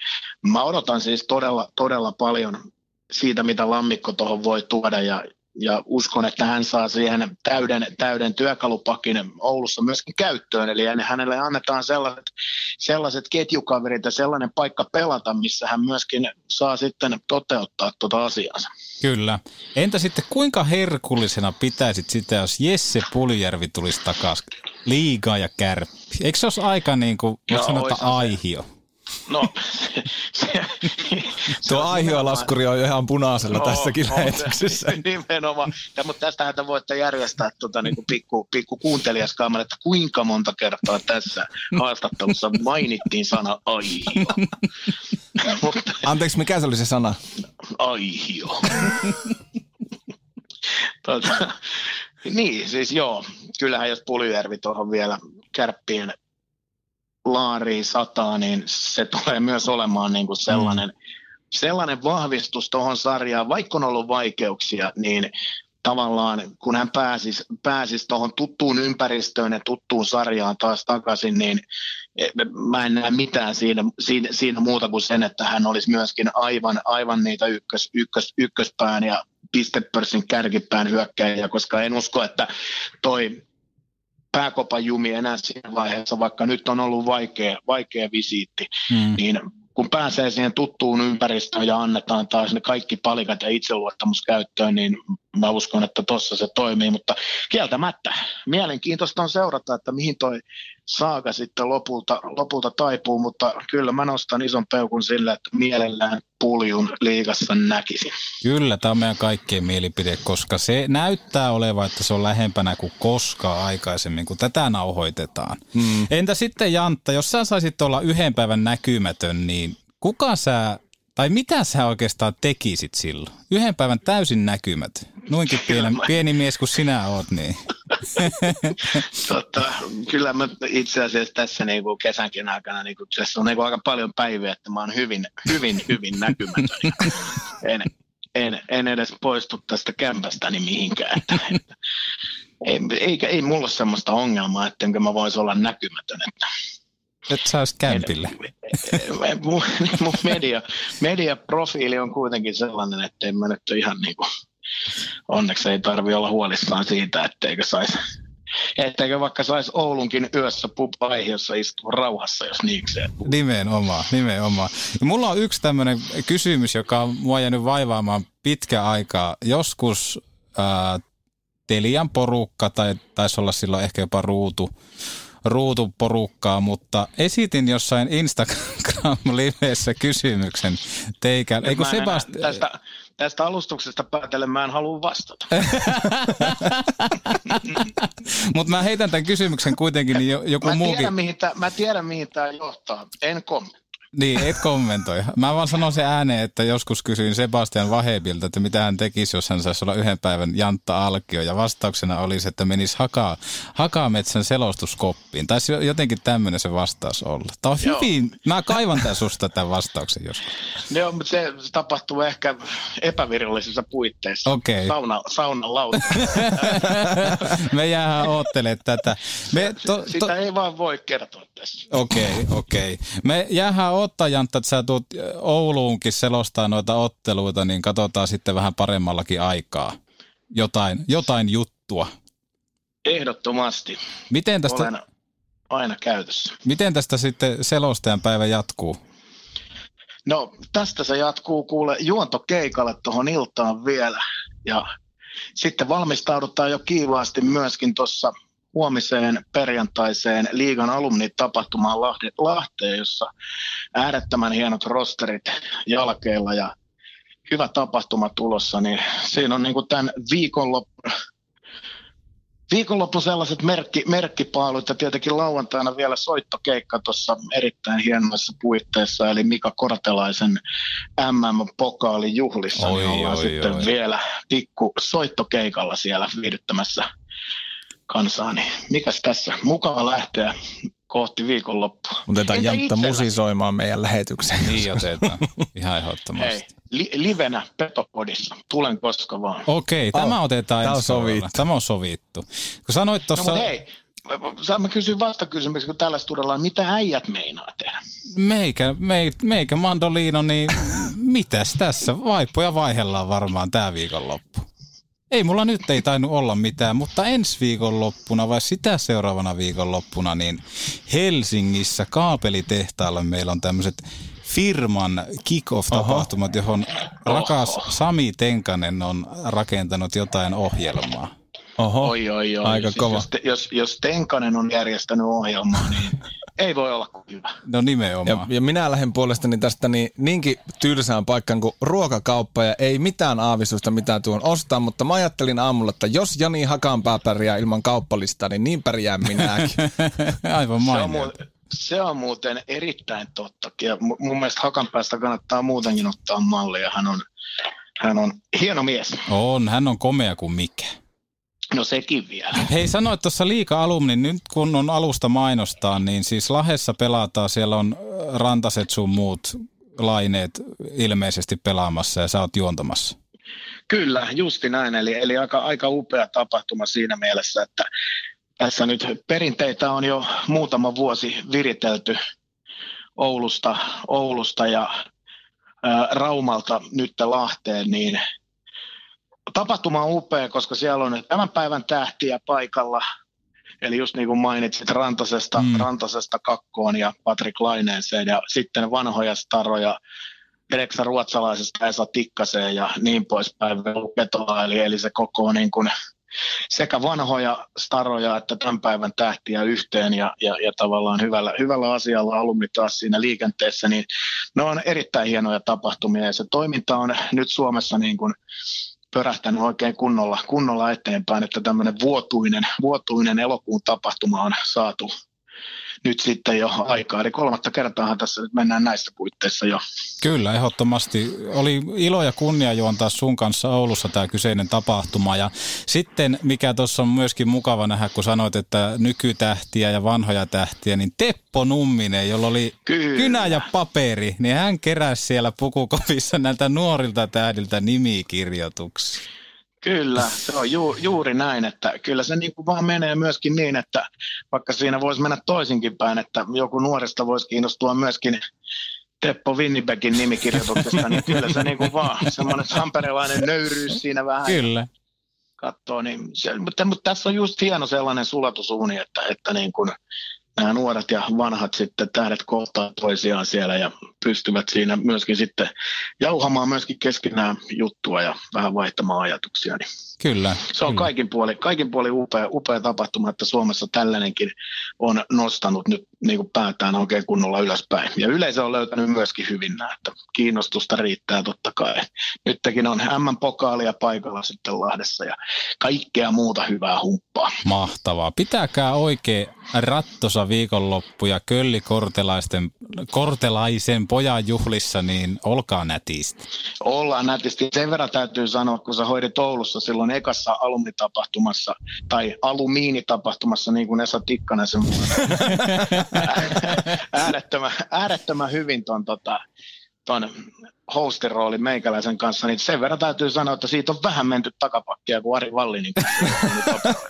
mä odotan siis todella, todella paljon siitä, mitä Lammikko tuohon voi tuoda ja, ja uskon, että hän saa siihen täyden, täyden työkalupakin Oulussa myöskin käyttöön, eli hänelle annetaan sellaiset, sellaiset ketjukaverit ja sellainen paikka pelata, missä hän myöskin saa sitten toteuttaa tuota asiaansa. Kyllä. Entä sitten kuinka herkullisena pitäisit sitä, jos Jesse Puljujärvi tulisi takaisin liigaan ja Kärppi? Eikö se olisi aika niin kuin, voisi sanoa, että aihio? No. Tuo aihiolaskuri on jo ihan punaisella no, tässäkin lähetyksessä. Nimenomaan. Ja, mutta tästähän te voitte järjestää tuota, niin kuin pikku, pikku kuuntelijaskaaman, että kuinka monta kertaa tässä haastattelussa mainittiin sana aihio. Mutta, anteeksi, mikä se oli se sana? Aihio. Tuota, niin, siis joo. Kyllähän jos Puljujärvi tuohon vielä Kärppien laariin sataa, niin se tulee myös olemaan niin kuin sellainen, mm. sellainen vahvistus tuohon sarjaan, vaikka on ollut vaikeuksia, niin tavallaan kun hän pääsisi, pääsisi tuohon tuttuun ympäristöön ja tuttuun sarjaan taas takaisin, niin mä en näe mitään siinä, siinä, siinä muuta kuin sen, että hän olisi myöskin aivan, aivan niitä ykkös, ykkös, ykköspään ja pistepörssin kärkipään hyökkäjä, koska en usko, että toi pääkopan jumi enää siinä vaiheessa, vaikka nyt on ollut vaikea, vaikea visiitti, mm. niin kun pääsee siihen tuttuun ympäristöön ja annetaan taas ne kaikki palikat ja itseluottamus käyttöön, niin mä uskon, että tuossa se toimii, mutta kieltämättä mielenkiintoista on seurata, että mihin toi saaga sitten lopulta, lopulta taipuu, mutta kyllä mä nostan ison peukun sillä, että mielellään Puljun liigassa näkisin. Kyllä, tämä on meidän kaikkien mielipide, koska se näyttää olevan, että se on lähempänä kuin koskaan aikaisemmin, kun tätä nauhoitetaan. Mm. Entä sitten Jantta, jos sä saisit olla yhden päivän näkymätön, niin kuka sä... Tai mitä sä oikeastaan tekisit silloin? Yhden päivän täysin näkymät. Noinkin pieni, pieni mies kuin sinä oot, niin. Totta, kyllä mä itse asiassa tässä niinku kesänkin aikana, niinku, tässä on niinku aika paljon päiviä, että mä oon hyvin, hyvin, hyvin näkymätön. En, en, en edes poistu tästä kämpästäni mihinkään. Että, ei, ei, ei mulla ole semmoista ongelmaa, että enkä mä vois olla näkymätön, että... Että sä olisit kämpillä. Mun, mun media, mediaprofiili on kuitenkin sellainen, että en mä nyt ole ihan niin kuin, onneksi ei tarvitse olla huolissaan siitä, etteikö, sais, etteikö vaikka saisi Oulunkin yössä pub-aihiossa istua rauhassa, jos niikseen. Nimenomaan, nimenomaan. Ja mulla on yksi tämmöinen kysymys, joka on mua jäänyt vaivaamaan pitkän aikaa. Joskus ää, Telian porukka, tai taisi olla silloin ehkä jopa Ruutu, ruutuporukkaa, mutta esitin jossain Instagram-liveissä kysymyksen teikään. Ei kun Sebast... tästä, tästä alustuksesta päätellen mä en halua vastata. Mutta mä heitän tämän kysymyksen kuitenkin, niin joku mä muukin... Tiedän, mihin tää, mä tiedän, mihin tämä johtaa. En kommentoi. Niin, et kommentoi. Mä vaan sanon se ääneen, että joskus kysyin Sebastian Vahebilta, että mitä hän tekisi, jos hän saisi olla yhden päivän Jantta-alkio. Ja vastauksena olisi, että menisi hakaa, Hakametsän selostuskoppiin. Tai jotenkin tämmöinen se vastaus olla. Tämä on Joo. hyvin. Mä kaivan tämän susta tämän vastauksen joskus. Joo, mutta se tapahtuu ehkä epävirallisissa puitteissa. Okei. Okay. Sauna, saunan lauta. Me jäähän oottelemaan tätä. Me to, to... Sitä ei vaan voi kertoa tässä. Okei, okay, okei. Okay. Me jäähän ottaa, Jantta, että sä tuut Ouluunkin selostaa noita otteluita, niin katsotaan sitten vähän paremmallakin aikaa. Jotain, jotain juttua. Ehdottomasti. Miten tästä, olen aina käytössä. Miten tästä sitten selostajan päivä jatkuu? No tästä se jatkuu kuule juontokeikalle tuohon iltaan vielä. Ja sitten valmistaudutaan jo kiivaasti myöskin tuossa huomiseen perjantaiseen liigan alumnitapahtumaan Lahteen, jossa äärettömän hienot rosterit jalkeilla ja hyvä tapahtuma tulossa, niin siinä on niin kuin tämän viikonloppu, viikonloppu sellaiset merkki, merkkipaalut ja tietenkin lauantaina vielä soittokeikka tuossa erittäin hienoissa puitteissa, eli Mika Kortelaisen M M-pokaalijuhlissa, oi, niin ollaan oi, sitten oi. vielä pikku soittokeikalla siellä viihdyttämässä kansaa, niin mikäs tässä? Mukava lähteä kohti viikonloppua. Otetaan Jantta musisoimaan meidän lähetykseen. Niin otetaan, ihan ehdottomasti. Hei, li- livenä Petopodissa. Tulen koska vaan. Okei, okay, tämä oh, otetaan ensi sovittu. Tämä on sovittu. Kun sanoit tuossa... No, saan mä kysyä vastakysymyksiä, kun tällaista todella mitä äijät meinaa tehdä? Meikä, me, meikä mandoliino, niin mitäs tässä? Vaippoja vaihdellaan varmaan tää viikonloppu. Ei mulla nyt ei tainnut olla mitään, mutta ensi viikonloppuna vai sitä seuraavana viikonloppuna, niin Helsingissä kaapelitehtaalla meillä on tämmöiset firman kick-off-tapahtumat, johon rakas Sami Tenkanen on rakentanut jotain ohjelmaa. Oho, oi, oi, oi. Aika siis kova. Jos, jos, jos Tenkanen on järjestänyt ohjelmaa, niin ei voi olla kuin hyvä. No nimenomaan. Ja, ja minä lähden puolestani tästä niin, niinkin tylsään paikkaan kuin ruokakauppa ja ei mitään aavistusta mitä tuon ostaa, mutta mä ajattelin aamulla, että jos Jani Hakanpää pärjää ilman kauppalistaa, niin niin pärjään minäkin. Aivan mainiota. Se on muuten erittäin totta. Ja mun mielestä Hakanpäästä kannattaa muutenkin ottaa mallia. Hän on, hän on hieno mies. On, hän on komea kuin mikä. No sekin vielä. Hei, sanoit tuossa liiga alumnin, nyt kun on alusta mainostaa, niin siis Lahdessa pelataan, siellä on Rantaset sun muut laineet ilmeisesti pelaamassa ja sä oot juontamassa. Kyllä, justi näin, eli, eli aika, aika upea tapahtuma siinä mielessä, että tässä nyt perinteitä on jo muutama vuosi viritelty Oulusta, Oulusta ja ää, Raumalta nyt Lahteen, niin tapahtuma on upea, koska siellä on tämän päivän tähtiä paikalla, eli just niin kuin mainitsit, Rantasesta, mm. Rantasesta kakkoon ja Patrick Laineeseen ja sitten vanhoja staroja yhdeksän ruotsalaisesta Esa Tikkaseen ja niin poispäin Velu-Petola, eli, eli se koko niin kuin sekä vanhoja staroja että tämän päivän tähtiä yhteen ja, ja, ja tavallaan hyvällä, hyvällä asialla alumni taas siinä liikenteessä, niin ne on erittäin hienoja tapahtumia ja se toiminta on nyt Suomessa niin kuin pörähtänyt oikein kunnolla, kunnolla eteenpäin, että tämmöinen vuotuinen, vuotuinen elokuun tapahtuma on saatu nyt sitten jo aikaa. Eli kolmatta kertaahan tässä nyt mennään näissä puitteissa jo. Kyllä, ehdottomasti. Oli ilo ja kunnia juontaa sun kanssa Oulussa tämä kyseinen tapahtuma. Ja sitten, mikä tuossa on myöskin mukava nähdä, kun sanoit, että nykytähtiä ja vanhoja tähtiä, niin Teppo Numminen, jolla oli Kyllä. kynä ja paperi, niin hän keräsi siellä pukukopissa näiltä nuorilta tähdiltä nimikirjoituksia. Kyllä, se on ju, juuri näin, että kyllä se niin kuin vaan menee myöskin niin, että vaikka siinä voisi mennä toisinkin päin, että joku nuoresta voisi kiinnostua myöskin Teppo Winnipegin nimikirjoituksesta, niin kyllä se niin kuin vaan semmoinen tamperelainen nöyryys siinä vähän. Kyllä. Katsoo, niin se, mutta, mutta tässä on just hieno sellainen sulatusuuni, että, että niin kuin nämä nuoret ja vanhat sitten tähdet kohtaa toisiaan siellä ja pystyvät siinä myöskin sitten jauhamaan myöskin keskenään juttua ja vähän vaihtamaan ajatuksia. Niin kyllä. Se on kyllä. kaikin puolin, kaikin puolin upea, upea tapahtuma, että Suomessa tällainenkin on nostanut nyt niin kuin päätään oikein kunnolla ylöspäin. Ja yleisö on löytänyt myöskin hyvin nämä, että kiinnostusta riittää totta kai. Nytkin on M-pokaalia paikalla sitten Lahdessa ja kaikkea muuta hyvää humppaa. Mahtavaa. Pitääkää oikein rattosa viikonloppu ja köllikortelaisen kortelaisen pojan juhlissa, niin olkaa nätisti. Ollaan nätisti. Sen verran täytyy sanoa, kun sä hoidit Oulussa silloin ekassa alumnitapahtumassa tai alumiinitapahtumassa, niin kuin Esa Tikkanen sen äärettömän, äärettömän hyvin tuon tota, hostin roolin meikäläisen kanssa, niin sen verran täytyy sanoa, että siitä on vähän menty takapakkia kuin Ari Vallinin kanssa.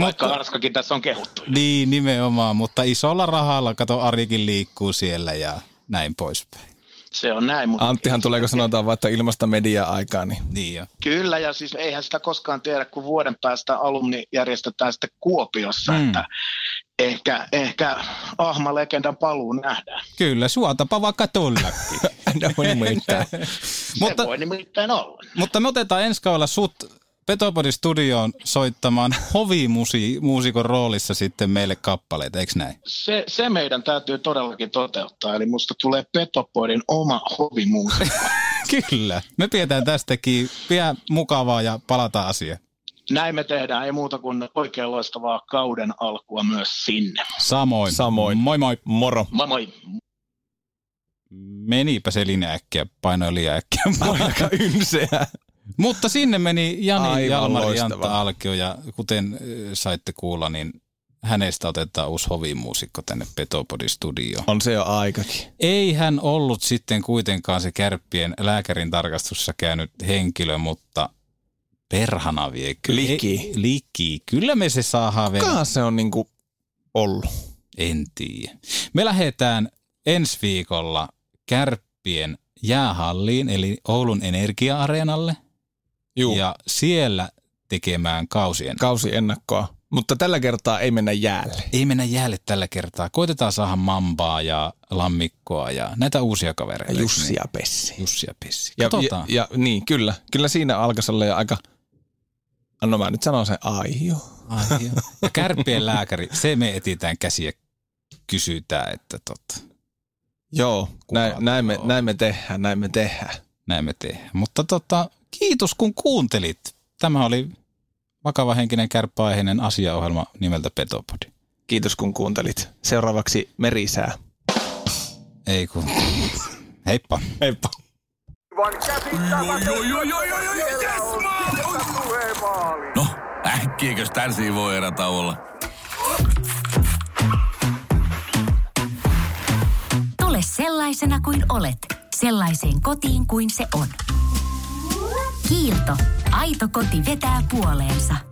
Vaikka mutta, Arskakin tässä on kehuttu. Niin, nimenomaan, mutta isolla rahalla, kato, Arikin liikkuu siellä ja näin poispäin. Se on näin. Mutta Anttihan tulee, kun sanotaan vain, että ilmasta media-aikaa. Niin, niin jo. Kyllä, ja siis eihän sitä koskaan tiedä, kun vuoden päästä alumni järjestetään sitten Kuopiossa, mm. että ehkä, ehkä Ahma-legendan paluu nähdään. Kyllä, suotapa vaikka tullakin. No, se mutta, voi nimittäin olla. Mutta me otetaan ensi kaudella sut Petopodin studioon soittamaan hovimuusikon roolissa sitten meille kappaleet, eikö näin? Se, se meidän täytyy todellakin toteuttaa, eli musta tulee Petopodin oma hovimuusikko. Kyllä, me pidetään tästäkin vielä mukavaa ja palataan asiaan. Näin me tehdään, ei muuta kuin oikein loistavaa kauden alkua myös sinne. Samoin. Samoin. Moi moi. Moro. Moi moi. Menipä se linja äkkiä, painoi liian äkkiä. Aika ymseä. Mutta sinne meni Jani Jantta-alki ja kuten saitte kuulla, niin hänestä otetaan uusi hovimuusikko tänne Petopodin studioon. On se jo aikakin. Ei hän ollut sitten kuitenkaan se Kärppien lääkärin tarkastussa käynyt henkilö, mutta perhana vie. Liki. Liki. Kyllä me se saadaan vielä. Kukaan se on niinku ollut? En tiedä. Me lähdetään ensi viikolla Kärppien jäähalliin eli Oulun Energia-areenalle. Juu. Ja siellä tekemään kausiennakkoa. Kausiennakkoa. Mutta tällä kertaa ei mennä jäälle. Ei mennä jäälle tällä kertaa. Koitetaan saada Mambaa ja Lammikkoa ja näitä uusia kavereita. Jussi ja Pessi. Jussi ja Pessi. Ja, ja, ja niin, kyllä. Kyllä siinä alkaisi olla jo aika, no mä nyt sanon sen, aihio. Aihio. Ja Kärppien lääkäri, se me etitään käsiä kysytään, että totta. Joo, näin, näin, me, näin me tehdään, näin me tehdään. Näin me tehdään. Mutta tota, kiitos kun kuuntelit. Tämä oli vakavahenkinen kärppäaiheinen asiaohjelma nimeltä Petopodi. Kiitos kun kuuntelit. Seuraavaksi merisää. Ei kun. Heippa. Heippa. No, äkkiäkös tän siivoo erätauolla? Tule sellaisena kuin olet, sellaiseen kotiin kuin se on. Kiilto. Aito koti vetää puoleensa.